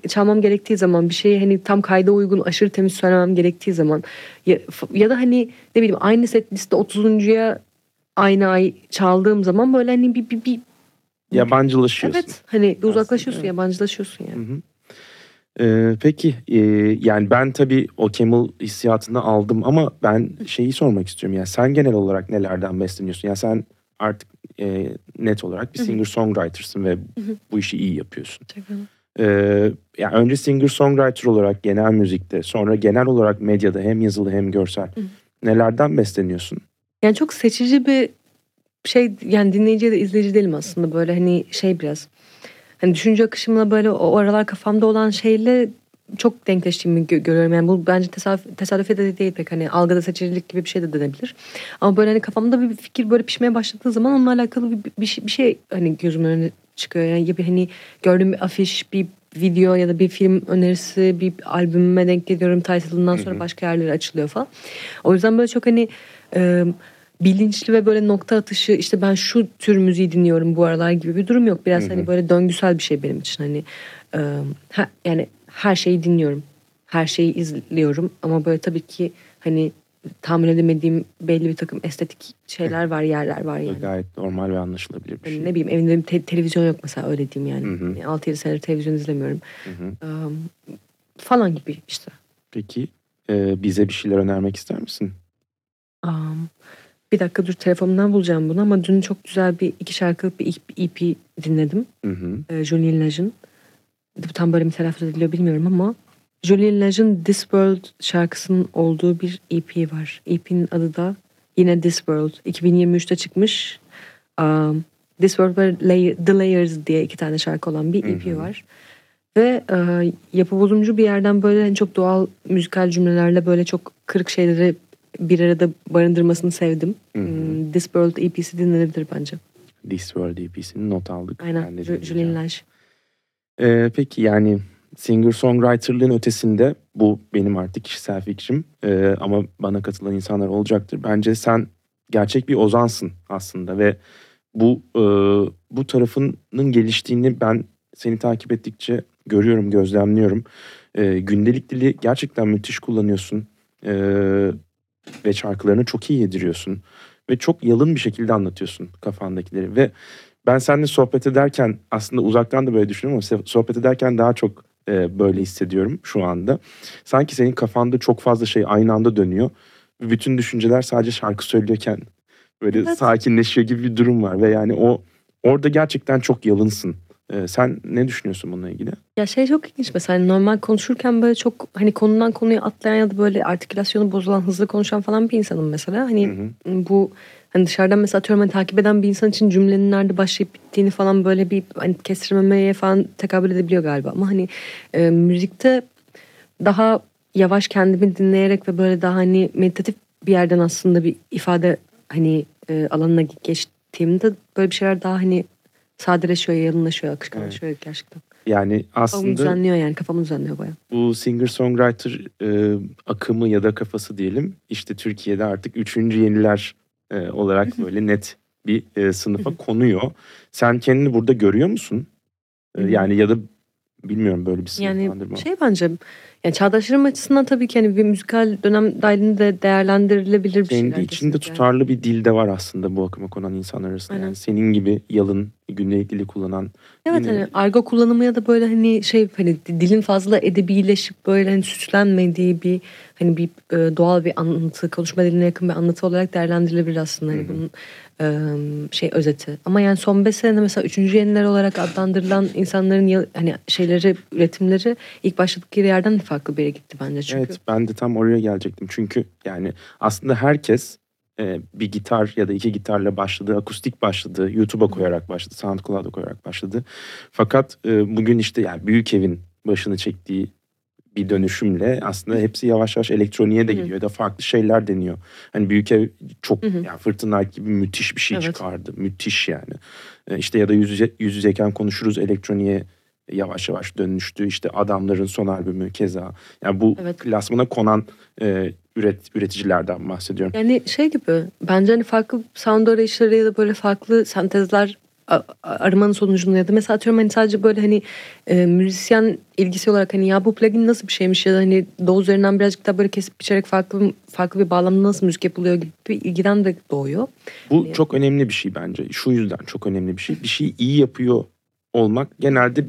çalmam gerektiği zaman bir şeyi hani tam kayda uygun aşırı temiz söylemem gerektiği zaman ya da hani ne bileyim aynı set liste 30'uncuya aynı ay çaldığım zaman böyle hani bir yabancılaşıyorsun. Evet hani uzaklaşıyorsun aslında, yabancılaşıyorsun yani. Hı hı. Peki yani ben tabii o Camel hissiyatını aldım ama ben şeyi sormak istiyorum yani sen genel olarak nelerden besleniyorsun? Yani sen artık net olarak bir singer-songwriter'sın ve bu işi iyi yapıyorsun. Yani önce singer-songwriter olarak genel müzikte sonra genel olarak medyada hem yazılı hem görsel nelerden besleniyorsun? Yani çok seçici bir şey yani dinleyici de izleyici değilim aslında böyle hani şey biraz... Yani düşünce akışımla böyle o aralar kafamda olan şeyle çok denkleştiğimi görüyorum. Yani bu bence tesadüfe de değil pek hani algıda seçicilik gibi bir şey de denebilir. Ama böyle hani kafamda bir fikir böyle pişmeye başladığı zaman onunla alakalı bir şey hani gözümün önüne çıkıyor. Yani ya bir hani gördüğüm bir afiş, bir video ya da bir film önerisi, bir albümüme denk geliyorum. Title'ından sonra başka yerlere açılıyor falan. O yüzden böyle çok hani... bilinçli ve böyle nokta atışı işte ben şu tür müziği dinliyorum bu aralar gibi bir durum yok. Biraz hani böyle döngüsel bir şey benim için hani yani her şeyi dinliyorum. Her şeyi izliyorum ama böyle tabii ki hani tahmin edemediğim belli bir takım estetik şeyler var, yerler var yani. Gayet normal ve anlaşılabilir bir şey. Yani ne bileyim evimde bir televizyon yok mesela öyle diyeyim yani. Yani 6-7 senedir televizyon izlemiyorum. Falan gibi işte. Peki bize bir şeyler önermek ister misin? Bir dakika dur telefonumdan bulacağım bunu ama dün çok güzel bir 2 şarkılık bir EP dinledim. Jolie Laj'ın. Tam böyle mi telaffuz ediliyor bilmiyorum ama Jolie Laj'ın This World şarkısının olduğu bir EP var. EP'nin adı da yine This World. 2023'te çıkmış. This World ve The Layers diye 2 tane şarkı olan bir EP var. Ve yapı bozumcu bir yerden böyle çok doğal müzikal cümlelerle böyle çok kırık şeyleri bir arada barındırmasını sevdim. This World EP'si dinlenebilir bence. This World EP'sini not aldık. Aynen. Jolie Laj. Peki yani singer-songwriter'lığın ötesinde bu benim artık kişisel fikrim ama bana katılan insanlar olacaktır. Bence sen gerçek bir ozansın aslında ve bu tarafının geliştiğini ben seni takip ettikçe görüyorum, gözlemliyorum. Gündelik dili gerçekten müthiş kullanıyorsun. Ve şarkılarını çok iyi yediriyorsun. Ve çok yalın bir şekilde anlatıyorsun kafandakileri. Ve ben seninle sohbet ederken aslında uzaktan da böyle düşünüyorum ama sohbet ederken daha çok böyle hissediyorum şu anda. Sanki senin kafanda çok fazla şey aynı anda dönüyor. Bütün düşünceler sadece şarkı söylüyorken böyle sakinleşiyor gibi bir durum var. Ve yani orada gerçekten çok yalınsın. Sen ne düşünüyorsun bununla ilgili? Ya şey çok ilginç mesela normal konuşurken böyle çok hani konudan konuya atlayan ya da böyle artikülasyonu bozulan hızlı konuşan falan bir insanım mesela. Hani bu hani dışarıdan mesela atıyorum hani takip eden bir insan için cümlenin nerede başlayıp bittiğini falan böyle bir hani kestirmemeye falan tekabül edebiliyor galiba. Ama hani müzikte daha yavaş kendimi dinleyerek ve böyle daha hani meditatif bir yerden aslında bir ifade hani alanına geçtiğimde böyle bir şeyler daha hani sadeleşiyor, yalınlaşıyor, akışkanlaşıyor gerçekten. Yani aslında kafamı düzenliyor, yani kafamı düzenliyor bayağı. Bu singer-songwriter akımı ya da kafası diyelim, işte Türkiye'de artık 3. yeniler olarak böyle net bir sınıfa konuyor. Sen kendini burada görüyor musun? Yani ya da bilmiyorum böyle bir sınıflandırma. Yani şey bence, yani çağdaşlarım açısından tabii ki hani bir müzikal dönem dahilinde değerlendirilebilir bir şeyler. Kendi içinde tutarlı yani bir dil de var aslında bu akıma konan insanlar arasında. Yani senin gibi yalın, gündelik dili kullanan. Evet hani argo kullanımı ya da böyle hani şey hani dilin fazla edebileşip böyle hani süslenmediği bir hani bir doğal bir anlatı, konuşma diline yakın bir anlatı olarak değerlendirilebilir aslında. Hani bunun şey özeti. Ama yani son 5 senede mesela 3. yeniler olarak adlandırılan insanların hani şeyleri, üretimleri ilk başladıkları yerden de farklı bir yere gitti bence çünkü. Evet, ben de tam oraya gelecektim. Çünkü yani aslında herkes bir gitar ya da iki gitarla başladı, akustik başladı, YouTube'a koyarak başladı, SoundCloud'a koyarak başladı. Fakat bugün işte yani Büyük Ev'in başını çektiği bir dönüşümle aslında hepsi yavaş yavaş elektroniğe de gidiyor. Ya da farklı şeyler deniyor. Hani Büyük Ev çok yani Fırtına gibi müthiş bir şey çıkardı. Müthiş yani. İşte ya da yüz yüzeyken konuşuruz elektroniğe yavaş yavaş dönüştü. İşte Adamların son albümü keza. Yani bu klasmana konan üreticilerden bahsediyorum. Yani şey gibi bence hani farklı sound arayışları ya da böyle farklı sentezler aramanın sonucunda ya da mesela atıyorum hani sadece böyle hani müzisyen ilgisi olarak hani ya bu plugin nasıl bir şeymiş ya da hani doğu üzerinden birazcık daha böyle kesip biçerek farklı bir bağlamda nasıl müzik yapılıyor gibi bir ilgiden de doğuyor. Bu yani çok önemli bir şey bence. Şu yüzden çok önemli bir şey. Bir şeyi iyi yapıyor olmak genelde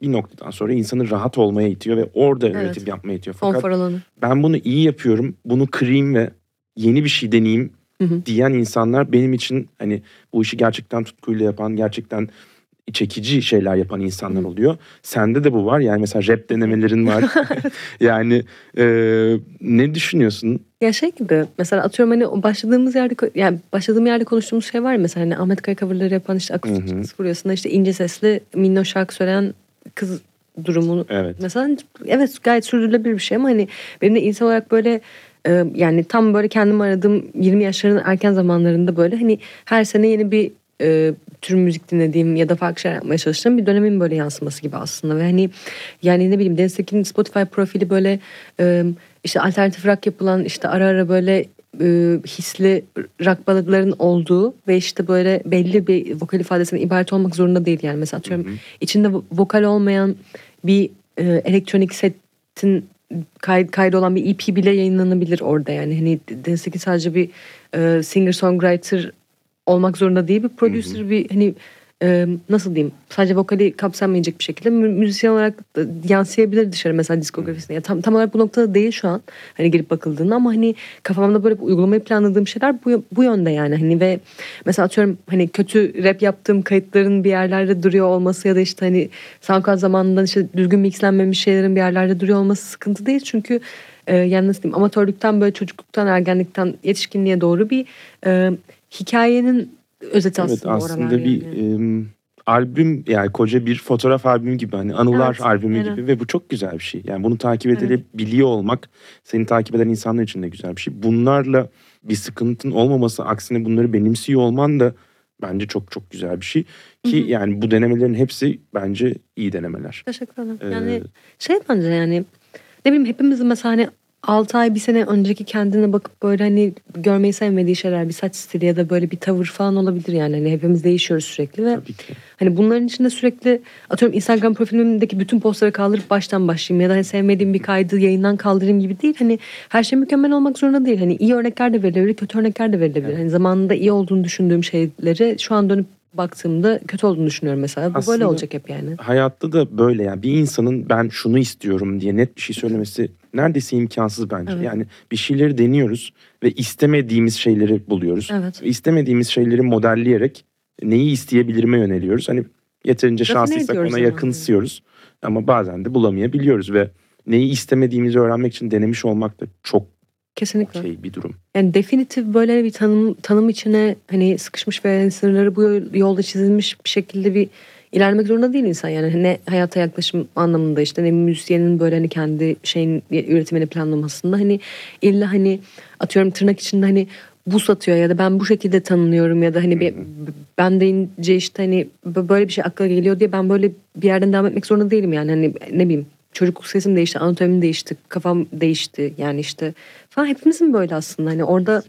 bir noktadan sonra insanı rahat olmaya itiyor ve orada üretim yapmaya itiyor. Fakat ben bunu iyi yapıyorum, bunu kırayım ve yeni bir şey deneyeyim diyen insanlar benim için hani bu işi gerçekten tutkuyla yapan, gerçekten çekici şeyler yapan insanlar oluyor. Sende de bu var. Yani mesela rap denemelerin var. Yani ne düşünüyorsun? Ya şey gibi mesela atıyorum hani başladığım yerde konuştuğumuz şey var. Mesela hani Ahmet Kaya coverları yapan işte akustik furyasında işte ince sesli minnoş şarkı söyleyen kız durumunu. Evet. Mesela evet gayet sürdürülebilir bir şey ama hani benim de insan olarak böyle yani tam böyle kendimi aradığım 20 yaşların erken zamanlarında böyle hani her sene yeni bir tür müzik dinlediğim ya da farklı şeyler yapmaya çalıştığım bir dönemin böyle yansıması gibi aslında. Ve hani yani ne bileyim Deniz Tekin'in Spotify profili böyle işte alternatif rock yapılan işte ara ara böyle hisli rock baladların olduğu ve işte böyle belli bir vokal ifadesine ibaret olmak zorunda değil yani. Mesela atıyorum içinde vokal olmayan bir elektronik setin kaydı olan bir EP bile yayınlanabilir orada yani. Hani Deniz Tekin sadece bir singer-songwriter olmak zorunda değil, bir prodüser, bir hani nasıl diyeyim, sadece vokali kapsamayacak bir şekilde müzisyen olarak da yansıyabilir dışarı mesela diskografisine. Yani tam olarak bu noktada değil şu an hani girip bakıldığında ama hani kafamda böyle uygulamayı planladığım şeyler bu yönde yani hani. Ve mesela atıyorum hani kötü rap yaptığım kayıtların bir yerlerde duruyor olması ya da işte hani SoundCloud zamanından işte düzgün mixlenmemiş şeylerin bir yerlerde duruyor olması sıkıntı değil çünkü yani nasıl diyeyim, amatörlükten böyle çocukluktan, ergenlikten yetişkinliğe doğru bir hikayenin özeti aslında. Evet aslında bir albüm yani koca bir fotoğraf albümü gibi hani anılar albümü gibi ve bu çok güzel bir şey. Yani bunu takip edebiliyor olmak seni takip eden insanlar için de güzel bir şey. Bunlarla bir sıkıntın olmaması, aksine bunları benimsiyor olman da bence çok çok güzel bir şey. Ki yani bu denemelerin hepsi bence iyi denemeler. Teşekkür ederim. Yani şey bence yani ne bileyim hepimizin mesela hani 6 ay, bir sene önceki kendine bakıp böyle hani görmeyi sevmediği şeyler, bir saç stili ya da böyle bir tavır falan olabilir yani. Hani hepimiz değişiyoruz sürekli ve hani bunların içinde sürekli atıyorum Instagram profilimdeki bütün postları kaldırıp baştan başlayayım ya da hani sevmediğim bir kaydı yayından kaldırayım gibi değil. Hani her şey mükemmel olmak zorunda değil. Hani iyi örnekler de verilebilir, kötü örnekler de verilebilir. Evet. Hani zamanında iyi olduğunu düşündüğüm şeyleri şu an dönüp baktığımda kötü olduğunu düşünüyorum mesela. Bu aslında böyle olacak hep yani. Hayatta da böyle yani bir insanın ben şunu istiyorum diye net bir şey söylemesi neredeyse imkansız bence. Evet. Yani bir şeyleri deniyoruz ve istemediğimiz şeyleri buluyoruz. Evet. Ve istemediğimiz şeyleri modelleyerek neyi isteyebilirime yöneliyoruz. Hani yeterince şanslıysak ona yakınsıyoruz ama bazen de bulamayabiliyoruz ve neyi istemediğimizi öğrenmek için denemiş olmak da çok Kesinlikle bir durum. Yani definitif böyle bir tanım içine hani sıkışmış ve sınırları bu yolda çizilmiş bir şekilde bir ilerlemek zorunda değil insan yani. Ne hayata yaklaşım anlamında işte ne müzisyenin böyle hani kendi şeyin üretimini planlamasında hani illa hani atıyorum tırnak içinde hani bu satıyor ya da ben bu şekilde tanınıyorum ya da hani ben deyince işte hani böyle bir şey akla geliyor diye ben böyle bir yerden devam etmek zorunda değilim yani hani ne bileyim çocukluk sesim değişti, anatomim değişti, kafam değişti yani işte falan hepimizin böyle aslında hani orada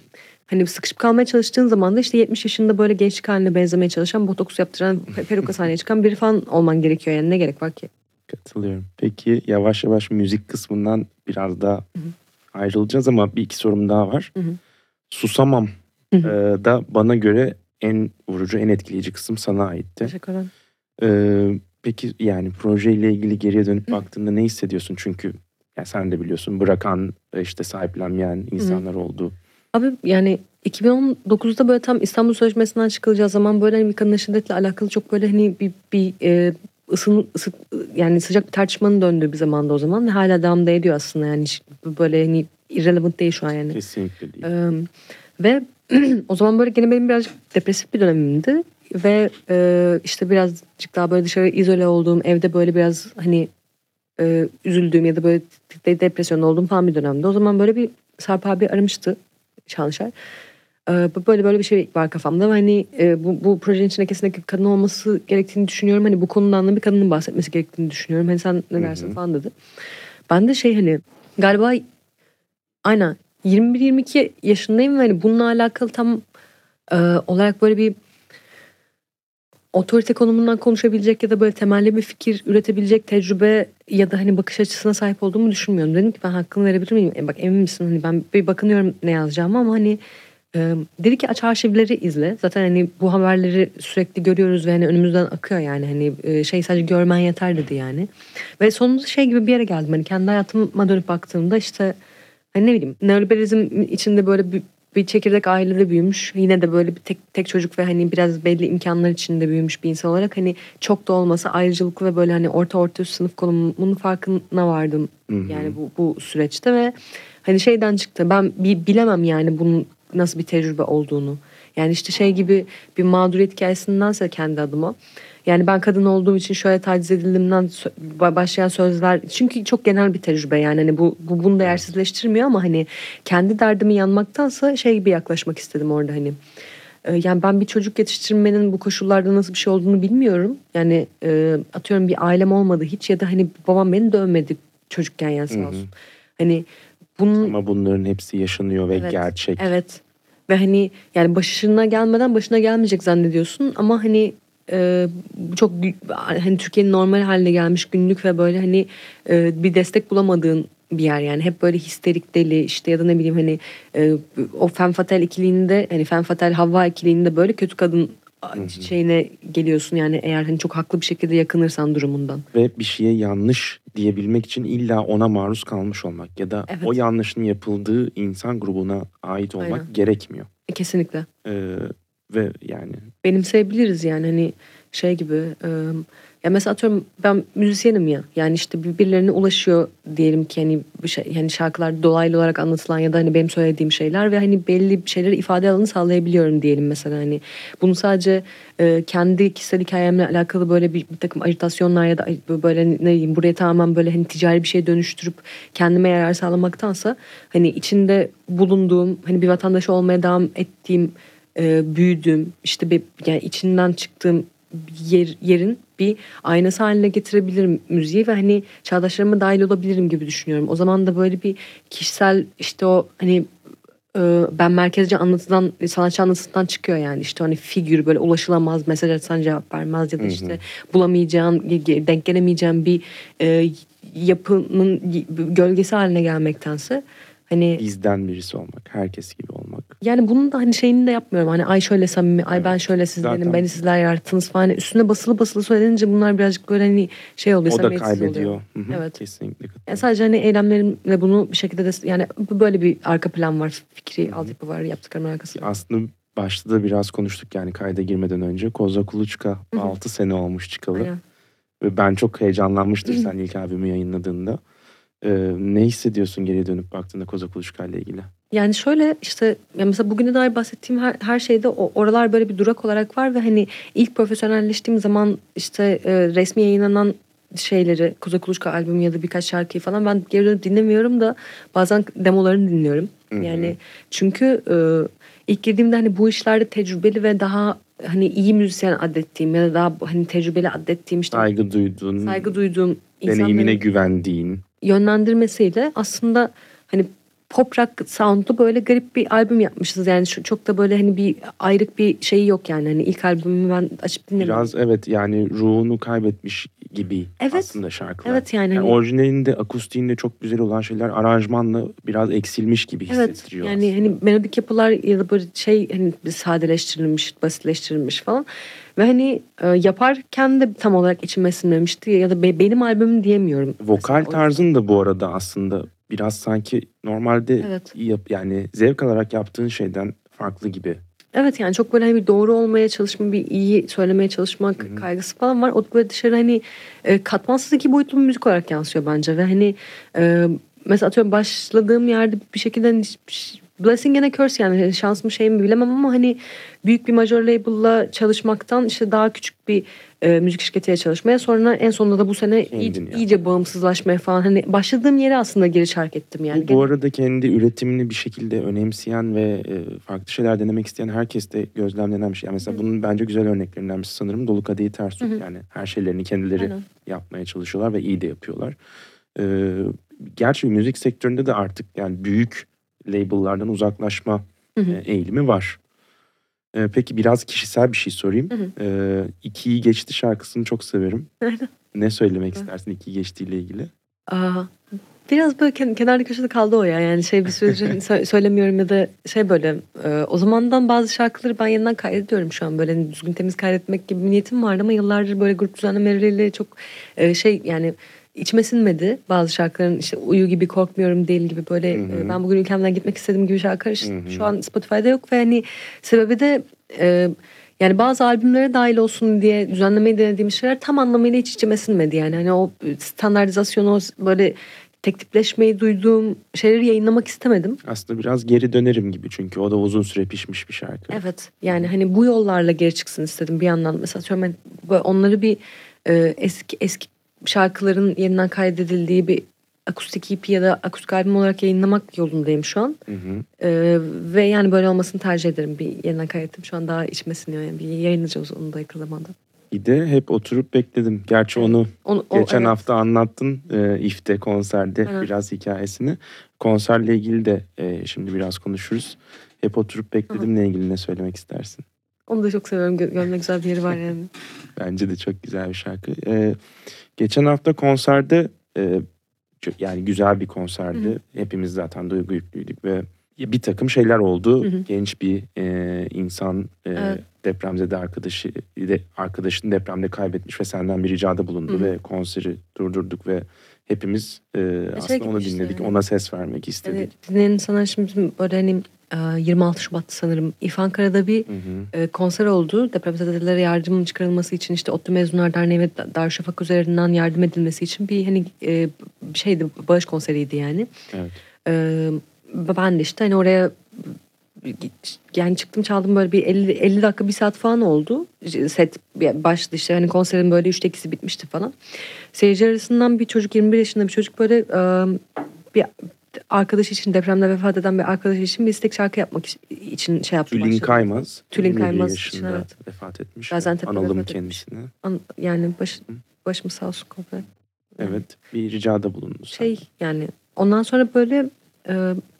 hani sıkışıp kalmaya çalıştığın zaman da işte 70 yaşında böyle gençlik haline benzemeye çalışan, botoks yaptıran, peruka sahneye çıkan biri falan olman gerekiyor yani ne gerek var ki? Katılıyorum. Peki yavaş yavaş müzik kısmından biraz daha ayrılacağız ama bir iki sorum daha var. Hı-hı. Susamam da bana göre en vurucu, en etkileyici kısım sana aitti. Teşekkür ederim. Peki yani projeyle ilgili geriye dönüp baktığında ne hissediyorsun? Çünkü yani sen de biliyorsun bırakan, işte sahiplenmeyen insanlar oldu. Abi yani 2019'da böyle tam İstanbul Sözleşmesi'nden çıkılacağı zaman böyle hani bir kadın şiddetle alakalı çok böyle hani bir yani sıcak bir tartışmanın döndüğü bir zamanda o zaman ve hala devam da ediyor aslında yani böyle hani irrelevant değil şu an yani. Kesinlikle değil. Ve o zaman böyle gene benim birazcık depresif bir dönemimdi ve işte birazcık daha böyle dışarı izole olduğum, evde böyle biraz hani üzüldüğüm ya da böyle depresyonda olduğum falan bir dönemdi. O zaman böyle bir Sarp abi aramıştı Şanşer. Böyle bir şey var kafamda. Hani bu projenin içinde kesinlikle bir kadın olması gerektiğini düşünüyorum. Hani bu konudan da bir kadının bahsetmesi gerektiğini düşünüyorum. Hani sen ne dersin falan dedi. Ben de şey hani galiba aynen 21-22 yaşındayım ve hani bununla alakalı tam olarak böyle bir otorite konumundan konuşabilecek ya da böyle temelli bir fikir üretebilecek tecrübe ya da hani bakış açısına sahip olduğumu düşünmüyorum. Dedim ki ben hakkını verebilir miyim? Bak emin misin? Hani ben bir bakınıyorum ne yazacağımı ama hani dedi ki aç arşivleri izle. Zaten hani bu haberleri sürekli görüyoruz ve hani önümüzden akıyor yani hani şey sadece görmen yeter dedi yani. Ve sonunda şey gibi bir yere geldim. Hani kendi hayatıma dönüp baktığımda işte hani ne bileyim neoliberalizm içinde böyle bir çekirdek ailede büyümüş. Yine de böyle bir tek çocuk ve hani biraz belli imkanlar içinde büyümüş bir insan olarak hani çok da olmasa ayrıcalıklı ve böyle hani orta üst sınıf konumunun farkına vardım. Hı-hı. Yani bu süreçte ve hani şeyden çıktı. Ben bilemem yani bunun nasıl bir tecrübe olduğunu. Yani işte şey gibi bir mağduriyet hikayesindense kendi adıma. Yani ben kadın olduğum için şöyle taciz edildimden başlayan sözler. Çünkü çok genel bir tecrübe yani hani bunu değersizleştirmiyor ama hani kendi derdimi yanmaktansa şey gibi yaklaşmak istedim orada hani. Yani ben bir çocuk yetiştirmenin bu koşullarda nasıl bir şey olduğunu bilmiyorum. Yani atıyorum bir ailem olmadı hiç ya da hani babam beni dövmedi çocukken yani sağ olsun. Hani ama bunların hepsi yaşanıyor ve evet, gerçek. Evet. Ve hani yani başına gelmeden başına gelmeyecek zannediyorsun ama hani çok hani Türkiye'nin normal haline gelmiş günlük ve böyle hani bir destek bulamadığın bir yer yani hep böyle histerik deli işte ya da ne bileyim hani o femme fatale ikiliğinde hani femme fatale Havva ikiliğinde böyle kötü kadın şeyine geliyorsun yani eğer hani çok haklı bir şekilde yakınırsan durumundan. Ve bir şeye yanlış diyebilmek için illa ona maruz kalmış olmak ya da o yanlışın yapıldığı insan grubuna ait olmak gerekmiyor. Kesinlikle. Ve yani benimseyebiliriz yani hani şey gibi ya mesela atıyorum ben müzisyenim ya yani işte birbirlerine ulaşıyor diyelim ki hani bir şey yani şarkılarda dolaylı olarak anlatılan ya da hani benim söylediğim şeyler ve hani belli şeyleri ifade alanı sağlayabiliyorum diyelim mesela hani bunu sadece kendi kişisel hikayemle alakalı böyle bir takım ajitasyonlar ya da böyle ne diyeyim buraya tamamen böyle hani ticari bir şeye dönüştürüp kendime yarar sağlamaktansa hani içinde bulunduğum hani bir vatandaş olmaya devam ettiğim büyüdüğüm işte yani içinden çıktığım yerin bir aynası haline getirebilirim müziği ve hani çağdaşlarıma dahil olabilirim gibi düşünüyorum. O zaman da böyle bir kişisel işte o hani ben merkezci anlatıdan sanatçı anlatısından çıkıyor yani işte hani figür böyle ulaşılamaz mesaj atsan cevap vermez ya da işte bulamayacağın denk gelemeyeceğin bir yapının gölgesi haline gelmektense hani bizden birisi olmak, herkes gibi olmak. Yani bunun da hani şeyini de yapmıyorum. Hani ay şöyle samimi, ay ben şöyle sizdenim, zaten beni sizler yarattınız falan. Hani üstüne basılı söylenince bunlar birazcık böyle hani şey oluyor. O da kaybediyor. Evet. Kesinlikle. Yani sadece hani eylemlerimle bunu bir şekilde de yani böyle bir arka plan var, fikri, altyapı var, yaptıklarımın arkasında. Aslında başta da biraz konuştuk yani kayda girmeden önce. Kozak Kuluçka 6 sene olmuş çıkalı. Aynen. Ve ben çok heyecanlanmıştım sen ilk albümü yayınladığında. Ne hissediyorsun geriye dönüp baktığında Kozak Kuluçka ile ilgili? Yani şöyle işte ya mesela bugüne dair bahsettiğim her şeyde oralar böyle bir durak olarak var ve hani ilk profesyonelleştiğim zaman işte resmi yayınlanan şeyleri, Kozak Kuluçka albümü ya da birkaç şarkıyı falan ben geri dönüp dinlemiyorum da bazen demolarını dinliyorum. Hı-hı. Yani çünkü ilk girdiğimde hani bu işlerde tecrübeli ve daha hani iyi müzisyen adettiğim ya da daha hani tecrübeli adettiğim işte saygı duyduğum deneyimine güvendiğin yönlendirmesiyle aslında hani pop rock sound'lu böyle garip bir albüm yapmışız. Yani çok da böyle hani bir ayrık bir şeyi yok yani. Hani ilk albümü ben açıp dinlemedim. Biraz evet yani ruhunu kaybetmiş gibi evet, aslında şarkılar. Evet yani. Yani hani... Orijinalinde, akustiğinde çok güzel olan şeyler aranjmanla biraz eksilmiş gibi hissettiriyor. Evet yani aslında. Hani melodik yapılar ya da böyle şey hani sadeleştirilmiş, basitleştirilmiş falan. Ve hani yaparken de tam olarak içime sinmemişti ya da benim albümüm diyemiyorum. Vokal mesela, tarzın da bu arada aslında... Biraz sanki normalde evet. Yani zevk alarak yaptığın şeyden farklı gibi. Evet yani çok böyle bir doğru olmaya çalışma, bir iyi söylemeye çalışmak Hı-hı. kaygısı falan var. O böyle dışarı hani katmansız iki boyutlu bir müzik olarak yansıyor bence. Ve hani mesela atıyorum başladığım yerde bir şekilde hani blessing and a curse yani şans mı şey mi bilemem ama hani büyük bir major label'la çalışmaktan işte daha küçük bir müzik şirketiyle çalışmaya sonra en sonunda da bu sene iyice bağımsızlaşmaya falan hani başladığım yere aslında geri çark ettim yani. Bu arada kendi üretimini bir şekilde önemseyen ve farklı şeyler denemek isteyen herkes de gözlemlenen bir şey. Yani mesela Hı-hı. bunun bence güzel örneklerinden birisi sanırım Dolu Kadehi Ters Tut yani her şeylerini kendileri Aynen. yapmaya çalışıyorlar ve iyi de yapıyorlar. Gerçi müzik sektöründe de artık yani büyük label'lardan uzaklaşma Hı-hı. eğilimi var. Peki biraz kişisel bir şey sorayım. İkiyi geçti şarkısını çok severim. Ne söylemek istersin ikiyi geçtiyle ilgili? Biraz böyle kenarda köşede kaldı o ya. Yani şey bir sürü söylemiyorum ya da şey böyle. O zamandan bazı şarkıları ben yeniden kaydediyorum şu an. Böyle düzgün temiz kaydetmek gibi bir niyetim vardı ama yıllardır böyle grup düzenlemeleriyle çok şey yani... İçime sinmedi bazı şarkıların işte Uyu gibi Korkmuyorum Değil gibi böyle Hı-hı. ben bugün ülkemden gitmek istediğim gibi şarkılar şu an Spotify'da yok ve hani sebebi de yani bazı albümlere dahil olsun diye düzenlemeyi denediğim şeyler tam anlamıyla hiç içime sinmedi yani hani o standartizasyonu böyle tek tipleşmeyi duyduğum şeyleri yayınlamak istemedim. Aslında biraz geri dönerim gibi çünkü o da uzun süre pişmiş bir şarkı. Evet yani hani bu yollarla geri çıksın istedim bir yandan mesela onları bir eski şarkıların yeniden kaydedildiği bir akustik EP ya da akustik albüm olarak yayınlamak yolundayım şu an. Hı hı. Ve yani böyle olmasını tercih ederim. Bir yeniden kaydettim. Şu an daha içime siniyor. Yani bir yayınlayacağız onu da yakın zamanda. Bir de hep oturup bekledim. Gerçi onu geçen evet. hafta anlattın. İF'te konserde Hı. biraz hikayesini. Konserle ilgili de şimdi biraz konuşuruz. Hep oturup bekledimle Hı. ilgili ne söylemek istersin? Onu da çok seviyorum. Görmek güzel bir yeri var yani. Bence de çok güzel bir şarkı. Geçen hafta konserde yani güzel bir konserdi. Hı-hı. Hepimiz zaten duygu yüklüydük ve bir takım şeyler oldu. Hı-hı. Genç bir insan evet. depremzede arkadaşını depremde kaybetmiş ve senden bir ricada bulundu Hı-hı. ve konseri durdurduk ve hepimiz aslında onu dinledik. Yani. Ona ses vermek istedik. Yani, dinleyen insanlar şimdi böyle hani 26 Şubat sanırım İfankara'da bir hı hı. konser oldu. Depremzedelere yardımın çıkarılması için işte ODTÜ Mezunlar Derneği ve Darüşşafaka üzerinden yardım edilmesi için bir hani şeydi bağış konseriydi yani. Evet. Ben de işte hani oraya yani çıktım çaldım böyle bir 50 dakika bir saat falan oldu. Set başladı işte hani konserin böyle 3'te 2'si bitmişti falan. Seyirci arasından bir çocuk 21 yaşında bir çocuk böyle bir arkadaş için depremde vefat eden bir arkadaş için bir istek şarkı yapmak için şey yaptı. Tülin Kaymaz. Tülin Kaymaz için evet. vefat etmiş. Analım kendisini. Yani başımız sağ olsun komple. Yani. Evet bir ricada bulundu. Yani ondan sonra böyle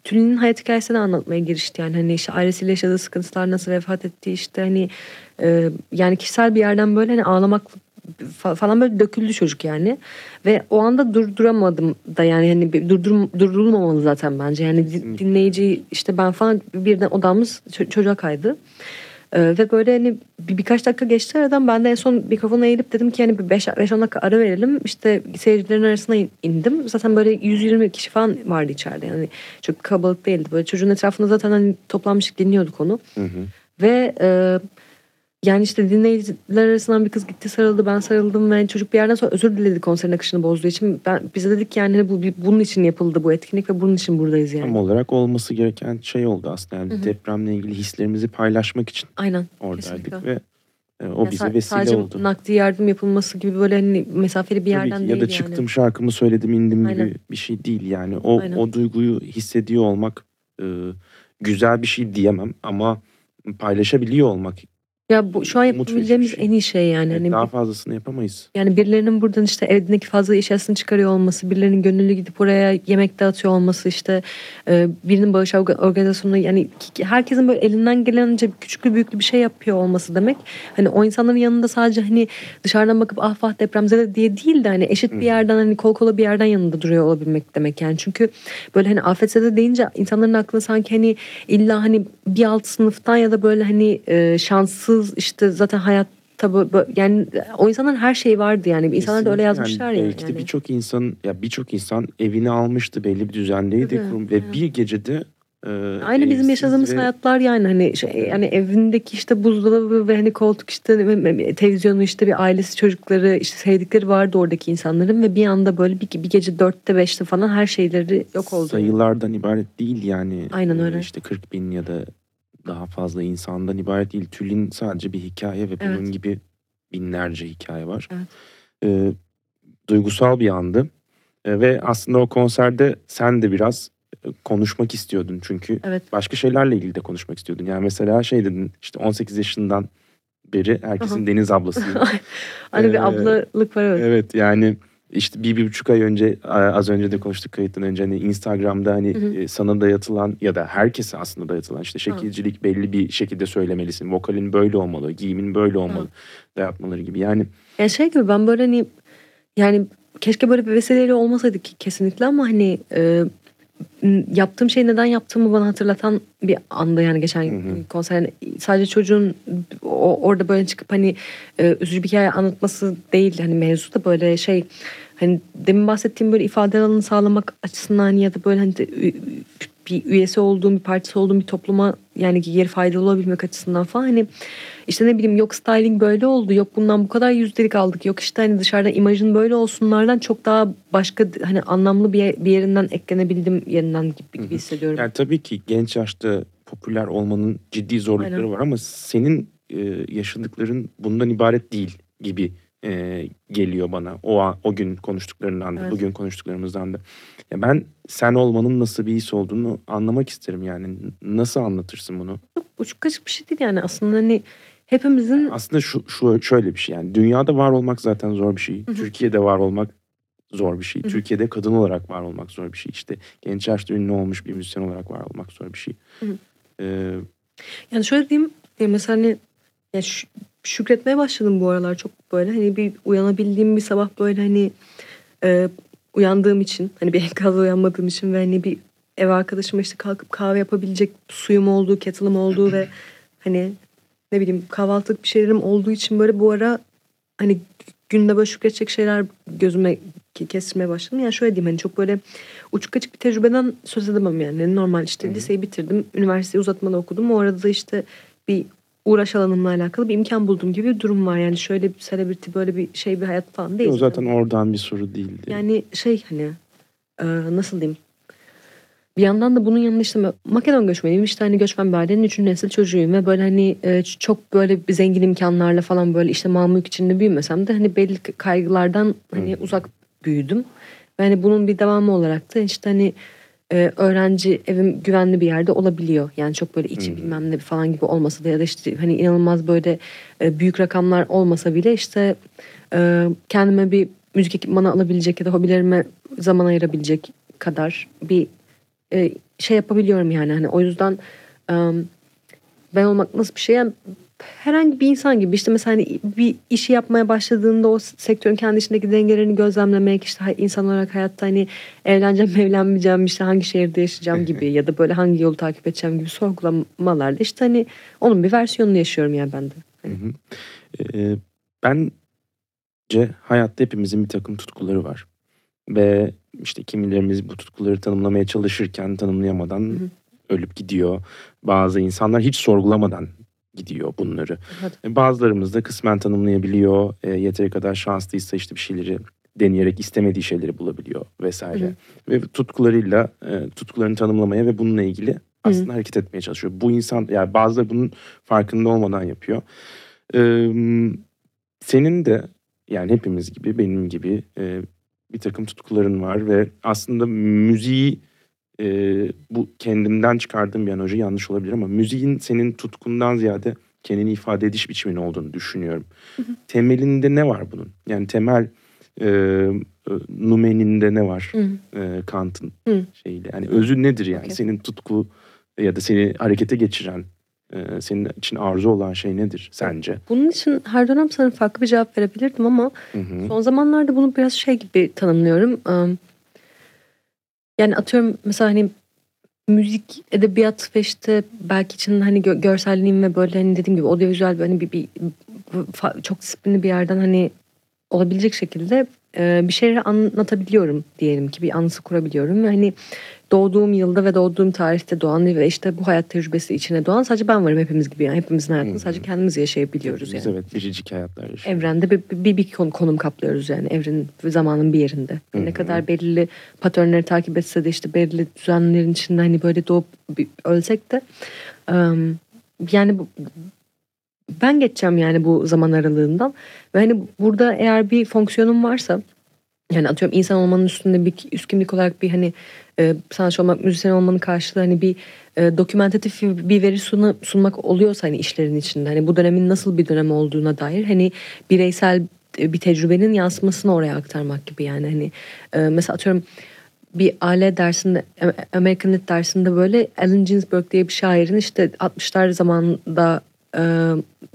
Tülin'in hayat hikayesini anlatmaya girişti. Yani hani işte ailesiyle yaşadığı sıkıntılar nasıl vefat ettiği işte hani yani kişisel bir yerden böyle hani ağlamak falan böyle döküldü çocuk yani ve o anda durduramadım da yani hani durdurulmamalı zaten bence yani dinleyici işte ben falan birden odamız çocuğa kaydı ve böyle hani birkaç dakika geçti aradan ben de en son mikrofona eğilip dedim ki hani 5-10 dakika ara verelim işte seyircilerin arasına indim zaten böyle 120 kişi falan vardı içeride yani çok kalabalık değildi böyle çocuğun etrafında zaten hani toplanmıştık dinliyorduk onu hı hı. ve yani işte dinleyiciler arasından bir kız gitti sarıldı ben sarıldım ve çocuk bir yerden sonra özür diledi konserin akışını bozduğu için. Bize dedik ki yani bunun için yapıldı bu etkinlik ve bunun için buradayız yani. Tam olarak olması gereken şey oldu aslında yani Hı-hı. depremle ilgili hislerimizi paylaşmak için Aynen, oradaydık kesinlikle. Ve O bize vesile oldu. Sadece nakdi yardım yapılması gibi böyle hani mesafeli bir yerden değil yani. Ya da çıktım şarkımı söyledim indim gibi bir şey değil yani. O duyguyu hissediyor olmak güzel bir şey diyemem ama paylaşabiliyor olmak. Ya bu, şu an yapabileceğimiz en iyi şey yani. Evet, hani daha fazlasını yapamayız. Yani birilerinin buradan işte evdeki fazla eşyasını çıkarıyor olması, birilerinin gönüllü gidip oraya yemek dağıtıyor olması, işte birinin bağış organizasyonuna, yani herkesin böyle elinden gelence küçüklü büyüklü bir şey yapıyor olması demek. Hani o insanların yanında sadece hani dışarıdan bakıp ah vah depremzede diye değil de hani eşit bir yerden, hani kol kola bir yerden yanında duruyor olabilmek demek yani. Çünkü böyle hani afetzede deyince insanların aklına sanki hani illa hani bir alt sınıftan ya da böyle hani şanssız işte zaten hayatta yani o insanların her şeyi vardı yani. Kesinlikle. İnsanlar da öyle yazmışlar yani. Belki de birçok insan, ya birçok insan evini almıştı, belli bir düzendeydi kurum ve bir gecede aynı bizim yaşadığımız hayatlar yani hani şey, yani evindeki işte buzdolabı ve hani koltuk, işte televizyonu, işte bir ailesi, çocukları, işte sevdikleri vardı oradaki insanların ve bir anda böyle bir gece 4'te 5'te falan her şeyleri yok oldu. Sayılardan yani ibaret değil yani. Aynen öyle. İşte 40 bin ya da daha fazla insandan ibaret değil. Tülin sadece bir hikaye ve bunun gibi binlerce hikaye var. Evet. Duygusal bir andı. Ve aslında o konserde sen de biraz konuşmak istiyordun çünkü. Evet. Başka şeylerle ilgili de konuşmak istiyordun. Yani mesela şey dedin, işte 18 yaşından beri herkesin Deniz ablasıyım. Hani bir ablalık var. Evet yani işte 1,5 ay önce, az önce de konuştuk kayıttan önce, hani Instagram'da hani sana dayatılan ya da herkese aslında dayatılan işte şekilcilik, belli bir şekilde söylemelisin, vokalin böyle olmalı, giyimin böyle olmalı dayatmaları gibi yani. Yani şey gibi, ben böyle hani yani keşke böyle bir vesileyle olmasaydı kesinlikle ama hani yaptığım şeyi neden yaptığımı bana hatırlatan bir anda yani geçen konser. Yani sadece çocuğun orada böyle çıkıp hani üzücü bir hikaye anlatması değil hani mevzu da böyle şey, hani demin bahsettiğim böyle ifade alanını sağlamak açısından hani ya da böyle hani bir üyesi olduğum, bir parçası olduğum bir topluma yani geri faydalı olabilmek açısından falan hani işte ne bileyim, yok styling böyle oldu, yok bundan bu kadar yüzdelik aldık, yok işte hani dışarıdan imajın böyle olsunlardan çok daha başka hani anlamlı bir yerinden eklenebildim yerinden gibi hissediyorum. Yani tabii ki genç yaşta popüler olmanın ciddi zorlukları var ama senin yaşadıkların bundan ibaret değil gibi geliyor bana. O gün konuştuklarından da, bugün konuştuklarımızdan da. Ya ben sen olmanın nasıl bir his olduğunu anlamak isterim yani. Nasıl anlatırsın bunu? Çok uçuk kaçık bir şey değil yani. Aslında hani hepimizin... Aslında şu şöyle bir şey yani. Dünyada var olmak zaten zor bir şey. Hı-hı. Türkiye'de var olmak zor bir şey. Hı-hı. Türkiye'de kadın olarak var olmak zor bir şey. İşte genç yaşta ünlü olmuş bir müzisyen olarak var olmak zor bir şey. Yani şöyle diyeyim. Mesela hani... Yani şükretmeye başladım bu aralar çok böyle hani bir uyanabildiğim bir sabah böyle hani uyandığım için, hani bir enkazda uyanmadığım için ve hani bir ev arkadaşıma işte kalkıp kahve yapabilecek suyum olduğu, kettle'ım olduğu ve hani ne bileyim kahvaltılık bir şeylerim olduğu için böyle bu ara hani günde böyle şükredecek şeyler gözüme kestirmeye başladım. Yani şöyle diyeyim, hani çok böyle uçuk açık bir tecrübeden söz edemem yani. Normal işte liseyi bitirdim, üniversiteyi uzatmalı okudum, o arada da işte bir uğraş alanımla alakalı bir imkan bulduğum gibi bir durum var. Yani şöyle bir celebrity, böyle bir şey, bir hayat falan değil. O zaten oradan bir soru değildi. Yani şey hani nasıl diyeyim. Bir yandan da bunun yanında işte Makedon göçmeniyim. İşte hani göçmen bir ailenin 3. nesil çocuğuyum ve böyle hani çok böyle bir zengin imkanlarla falan böyle işte mamuk içinde büyümesem de hani belli kaygılardan hani uzak büyüdüm. Ve hani bunun bir devamı olarak da işte hani öğrenci evim güvenli bir yerde olabiliyor. Yani çok böyle içi bilmem ne falan gibi olmasa da ya da işte hani inanılmaz böyle büyük rakamlar olmasa bile işte kendime bir müzik ekipmanı alabilecek ya da hobilerime zaman ayırabilecek kadar bir şey yapabiliyorum yani. Hani o yüzden ben olmak nasıl bir şey yani, herhangi bir insan gibi işte mesela hani bir işi yapmaya başladığında o sektörün kendi içindeki dengelerini gözlemlemek, işte insan olarak hayatta hani evleneceğim evlenmeyeceğim, işte hangi şehirde yaşayacağım gibi ya da böyle hangi yolu takip edeceğim gibi sorgulamalarda işte hani onun bir versiyonunu yaşıyorum yani ben de. Bence hayatta hepimizin bir takım tutkuları var ve işte kimilerimiz bu tutkuları tanımlamaya çalışırken tanımlayamadan ölüp gidiyor. Bazı insanlar hiç sorgulamadan gidiyor bunları. Bazılarımız da kısmen tanımlayabiliyor. Yeteri kadar şanslıysa işte bir şeyleri deneyerek istemediği şeyleri bulabiliyor vesaire. Ve tutkularıyla tutkularını tanımlamaya ve bununla ilgili aslında hareket etmeye çalışıyor. Bu insan yani bazıları bunun farkında olmadan yapıyor. Senin de yani hepimiz gibi benim gibi bir takım tutkuların var ve aslında müziği bu kendimden çıkardığım bir analoji yanlış olabilir ama müziğin senin tutkundan ziyade kendini ifade ediş biçimin olduğunu düşünüyorum. Temelinde ne var bunun? Yani temel numeninde ne var Kant'ın şeyle? Yani özü nedir yani? Okay. Senin tutku ya da seni harekete geçiren, senin için arzu olan şey nedir sence? Bunun için her dönem sana farklı bir cevap verebilirdim ama son zamanlarda bunu biraz şey gibi tanımlıyorum. Yani atıyorum mesela hani müzik, edebiyat ve işte belki için hani görselliğin ve böyle hani dediğim gibi audiovizüel hani bir çok disiplinli bir yerden hani olabilecek şekilde bir şeyleri anlatabiliyorum diyelim ki, bir anısı kurabiliyorum. Hani doğduğum yılda ve doğduğum tarihte doğan ve işte bu hayat tecrübesi içine doğan sadece ben varım, hepimiz gibi yani. Hepimizin hayatını sadece kendimiz yaşayabiliyoruz yani. Evet, biricik hayatlar yaşıyoruz. Evrende bir konum kaplıyoruz yani, evrenin, zamanın bir yerinde. Ne kadar belirli paternleri takip etse de işte belirli düzenlerin içinde hani böyle doğup ölsek de yani bu, ben geçeceğim yani bu zaman aralığından ve hani burada eğer bir fonksiyonum varsa yani atıyorum insan olmanın üstünde bir üst kimlik olarak bir hani sanatçı olmak, müzisyen olmanın karşılığı hani bir dokümentatif bir veri sunmak oluyorsa hani işlerin içinde hani bu dönemin nasıl bir dönem olduğuna dair hani bireysel bir tecrübenin yansımasını oraya aktarmak gibi yani hani mesela atıyorum bir aile dersinde, American Lit dersinde böyle Allen Ginsberg diye bir şairin işte 60'lar zamanında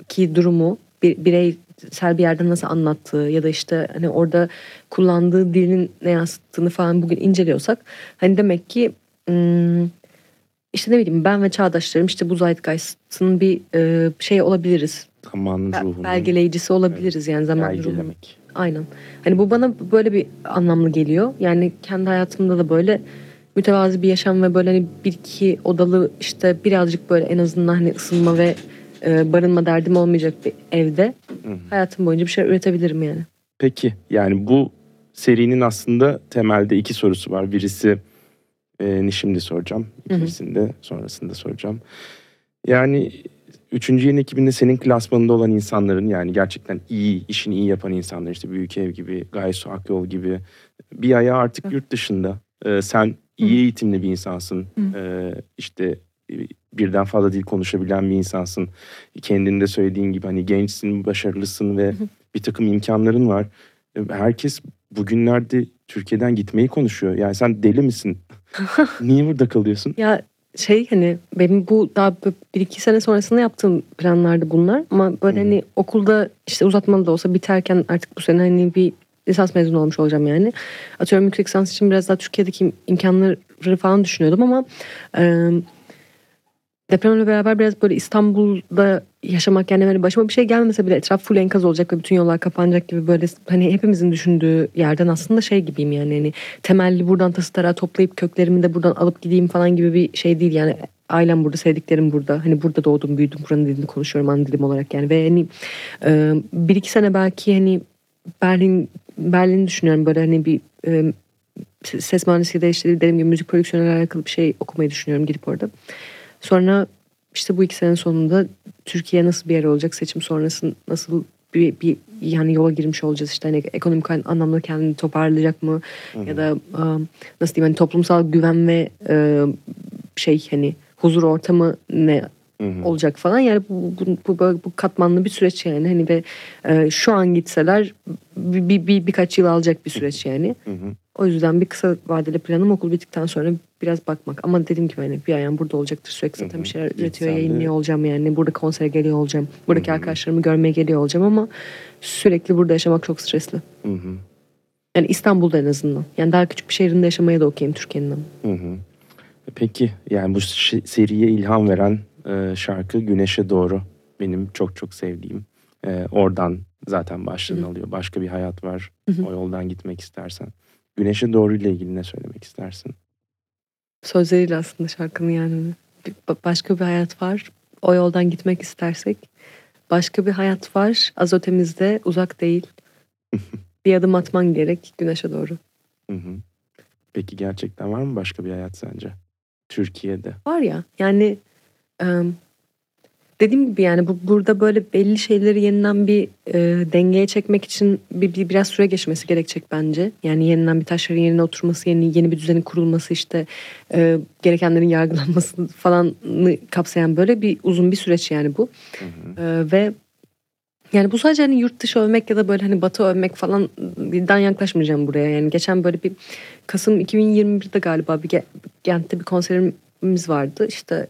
ki durumu bireysel bir yerden nasıl anlattığı ya da işte hani orada kullandığı dilin ne yansıttığını falan bugün inceliyorsak hani demek ki işte ne bileyim ben ve çağdaşlarım işte bu Zeitgeist'ın bir şey olabiliriz. Zaman ruhunun belgeleyicisi olabiliriz yani, zaman ruhunun. Aynen. Hani bu bana böyle bir anlamlı geliyor. Yani kendi hayatımda da böyle mütevazi bir yaşam ve böyle hani bir iki odalı işte birazcık böyle en azından hani ısınma ve barınma derdim olmayacak bir evde hayatım boyunca bir şey üretebilirim yani. Peki yani bu serinin aslında temelde iki sorusu var. Birisi şimdi soracağım. İkincisini de sonrasında soracağım. Yani 3. yeni ekibinde senin klasmanında olan insanların yani gerçekten iyi, işini iyi yapan insanlar işte Büyük Ev gibi, Gaysu Akyol gibi bir ayağı artık yurt dışında. Sen iyi eğitimli bir insansın. İşte birden fazla dil konuşabilen bir insansın. Kendinde söylediğin gibi hani gençsin, başarılısın ve bir takım imkanların var. Herkes bugünlerde Türkiye'den gitmeyi konuşuyor. Yani sen deli misin? Niye burada kalıyorsun? Ya hani benim bu daha 1-2 sene sonrasında yaptığım planlardı bunlar. Ama böyle hani okulda işte uzatmalı da olsa biterken artık bu sene hani bir lisans mezunu olmuş olacağım yani. Atıyorum yüksek lisans için biraz daha Türkiye'deki imkanları falan düşünüyordum ama depremle beraber biraz böyle İstanbul'da yaşamak yani böyle başıma bir şey gelmese bile etraf full enkaz olacak ve bütün yollar kapanacak gibi böyle hani hepimizin düşündüğü yerden aslında şey gibiyim yani hani temelli buradan tası tarağı toplayıp köklerimi de buradan alıp gideyim falan gibi bir şey değil yani. Ailem burada, sevdiklerim burada, hani burada doğdum büyüdüm, buranın dilini konuşuyorum ana dilim olarak yani ve hani 1-2 sene belki hani Berlin'i düşünüyorum böyle hani bir ses mühendisliği de işte dediğim gibi müzik prodüksiyonuyla alakalı bir şey okumayı düşünüyorum gidip orada. Sonra işte bu 2 sene sonunda Türkiye nasıl bir yer olacak, seçim sonrası nasıl bir yani yola girmiş olacağız işte hani ekonomik anlamda kendini toparlayacak mı ya da nasıl diyeyim hani toplumsal güven ve hani huzur ortamı ne olacak falan yani bu katmanlı bir süreç yani hani ve şu an gitseler birkaç yıl alacak bir süreç yani. O yüzden bir kısa vadeli planım okul bittikten sonra biraz bakmak. Ama dediğim gibi hani bir ayağım burada olacaktır sürekli. Zaten bir şeyler üretiyor, yayınlıyor olacağım yani. Burada konsere geliyor olacağım. Buradaki arkadaşlarımı görmeye geliyor olacağım ama sürekli burada yaşamak çok stresli. Yani İstanbul'da en azından. Yani daha küçük bir şehrinde yaşamaya da okuyayım Türkiye'nin ama. Peki yani bu seriye ilham veren şarkı Güneş'e Doğru. Benim çok çok sevdiğim. Oradan zaten başlığını alıyor. Başka bir hayat var. O yoldan gitmek istersen. Güneş'e Doğru ile ilgili ne söylemek istersin? Sözleriyle aslında şarkının yani. Başka bir hayat var. O yoldan gitmek istersek. Başka bir hayat var. Az ötemizde, uzak değil. Bir adım atman gerek güneşe doğru. Peki gerçekten var mı başka bir hayat sence? Türkiye'de. Var ya. Yani dediğim gibi yani burada böyle belli şeyleri yeniden bir dengeye çekmek için biraz süre geçmesi gerekecek bence. Yani yeniden bir taşların yerine oturması, yeni bir düzenin kurulması, işte gerekenlerin yargılanması falanı kapsayan böyle bir uzun bir süreç yani bu. Hı hı. Ve yani bu sadece hani yurt dışı övmek ya da böyle hani batı övmek falan birden yaklaşmayacağım buraya. Yani geçen böyle bir Kasım 2021'de galiba bir Gent'te bir konserimiz vardı. İşte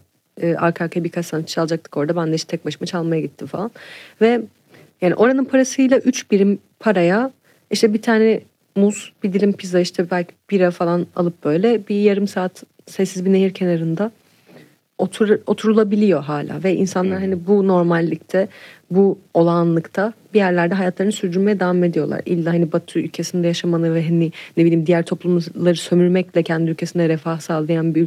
arka arkaya birkaç sanatçı çalacaktık orada. Ben de işte tek başıma çalmaya gittim falan. Ve yani oranın parasıyla 3 birim paraya işte bir tane muz, bir dilim pizza, işte belki bira falan alıp böyle bir yarım saat sessiz bir nehir kenarında oturulabiliyor hala. Ve insanlar hani bu normallikte, bu olağanlıkta bir yerlerde hayatlarını sürdürmeye devam ediyorlar. İlla hani Batı ülkesinde yaşamanı ve hani ne bileyim diğer toplumları sömürmekle kendi ülkesine refah sağlayan bir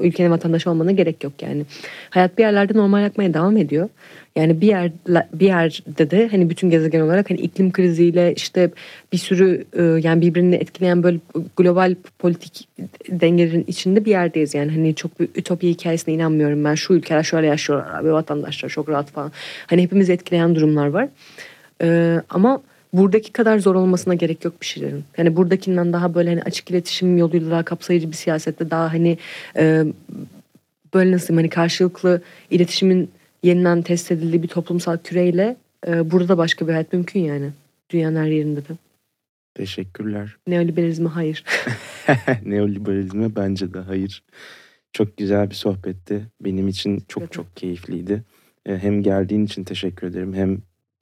ülkenin vatandaşı olmana gerek yok yani. Hayat bir yerlerde normal akmaya devam ediyor. Yani bir yerde de hani bütün gezegen olarak hani iklim kriziyle işte bir sürü yani birbirini etkileyen böyle global politik dengelerin içinde bir yerdeyiz. Yani hani çok bir ütopya hikayesine inanmıyorum ben. Şu ülkeler şöyle yaşıyorlar abi, vatandaşlar çok rahat falan. Hani hepimizi etkileyen durumlar var. Ama buradaki kadar zor olmasına gerek yok bir şeylerin. Yani buradakinden daha böyle hani açık iletişim yoluyla, daha kapsayıcı bir siyasette, daha hani böyle nasıl diyeyim, hani karşılıklı iletişimin yeniden test edildiği bir toplumsal küreyle burada da başka bir hayat mümkün yani. Dünyanın her yerinde de. Teşekkürler. Neoliberalizme hayır. Neoliberalizme bence de hayır. Çok güzel bir sohbetti. Benim için çok çok keyifliydi. Hem geldiğin için teşekkür ederim, hem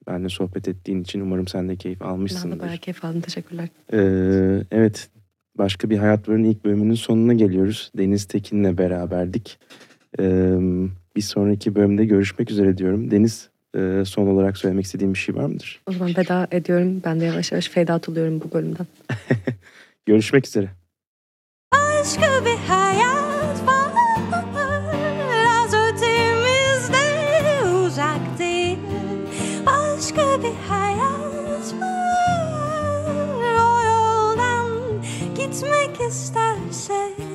benimle sohbet ettiğin için. Umarım sen de keyif almışsındır. Ben de bayağı keyif aldım. Teşekkürler. Evet. Başka Bir Hayat Var'ın ilk bölümünün sonuna geliyoruz. Deniz Tekin'le beraberdik. Bir sonraki bölümde görüşmek üzere diyorum. Deniz, son olarak söylemek istediğin bir şey var mıdır? O zaman veda ediyorum. Ben de yavaş yavaş fade out oluyorum bu bölümden. Görüşmek üzere. Başka bir hayat var. Az ötemizde, uzak değil. Başka bir hayat var. O yoldan gitmek istersek.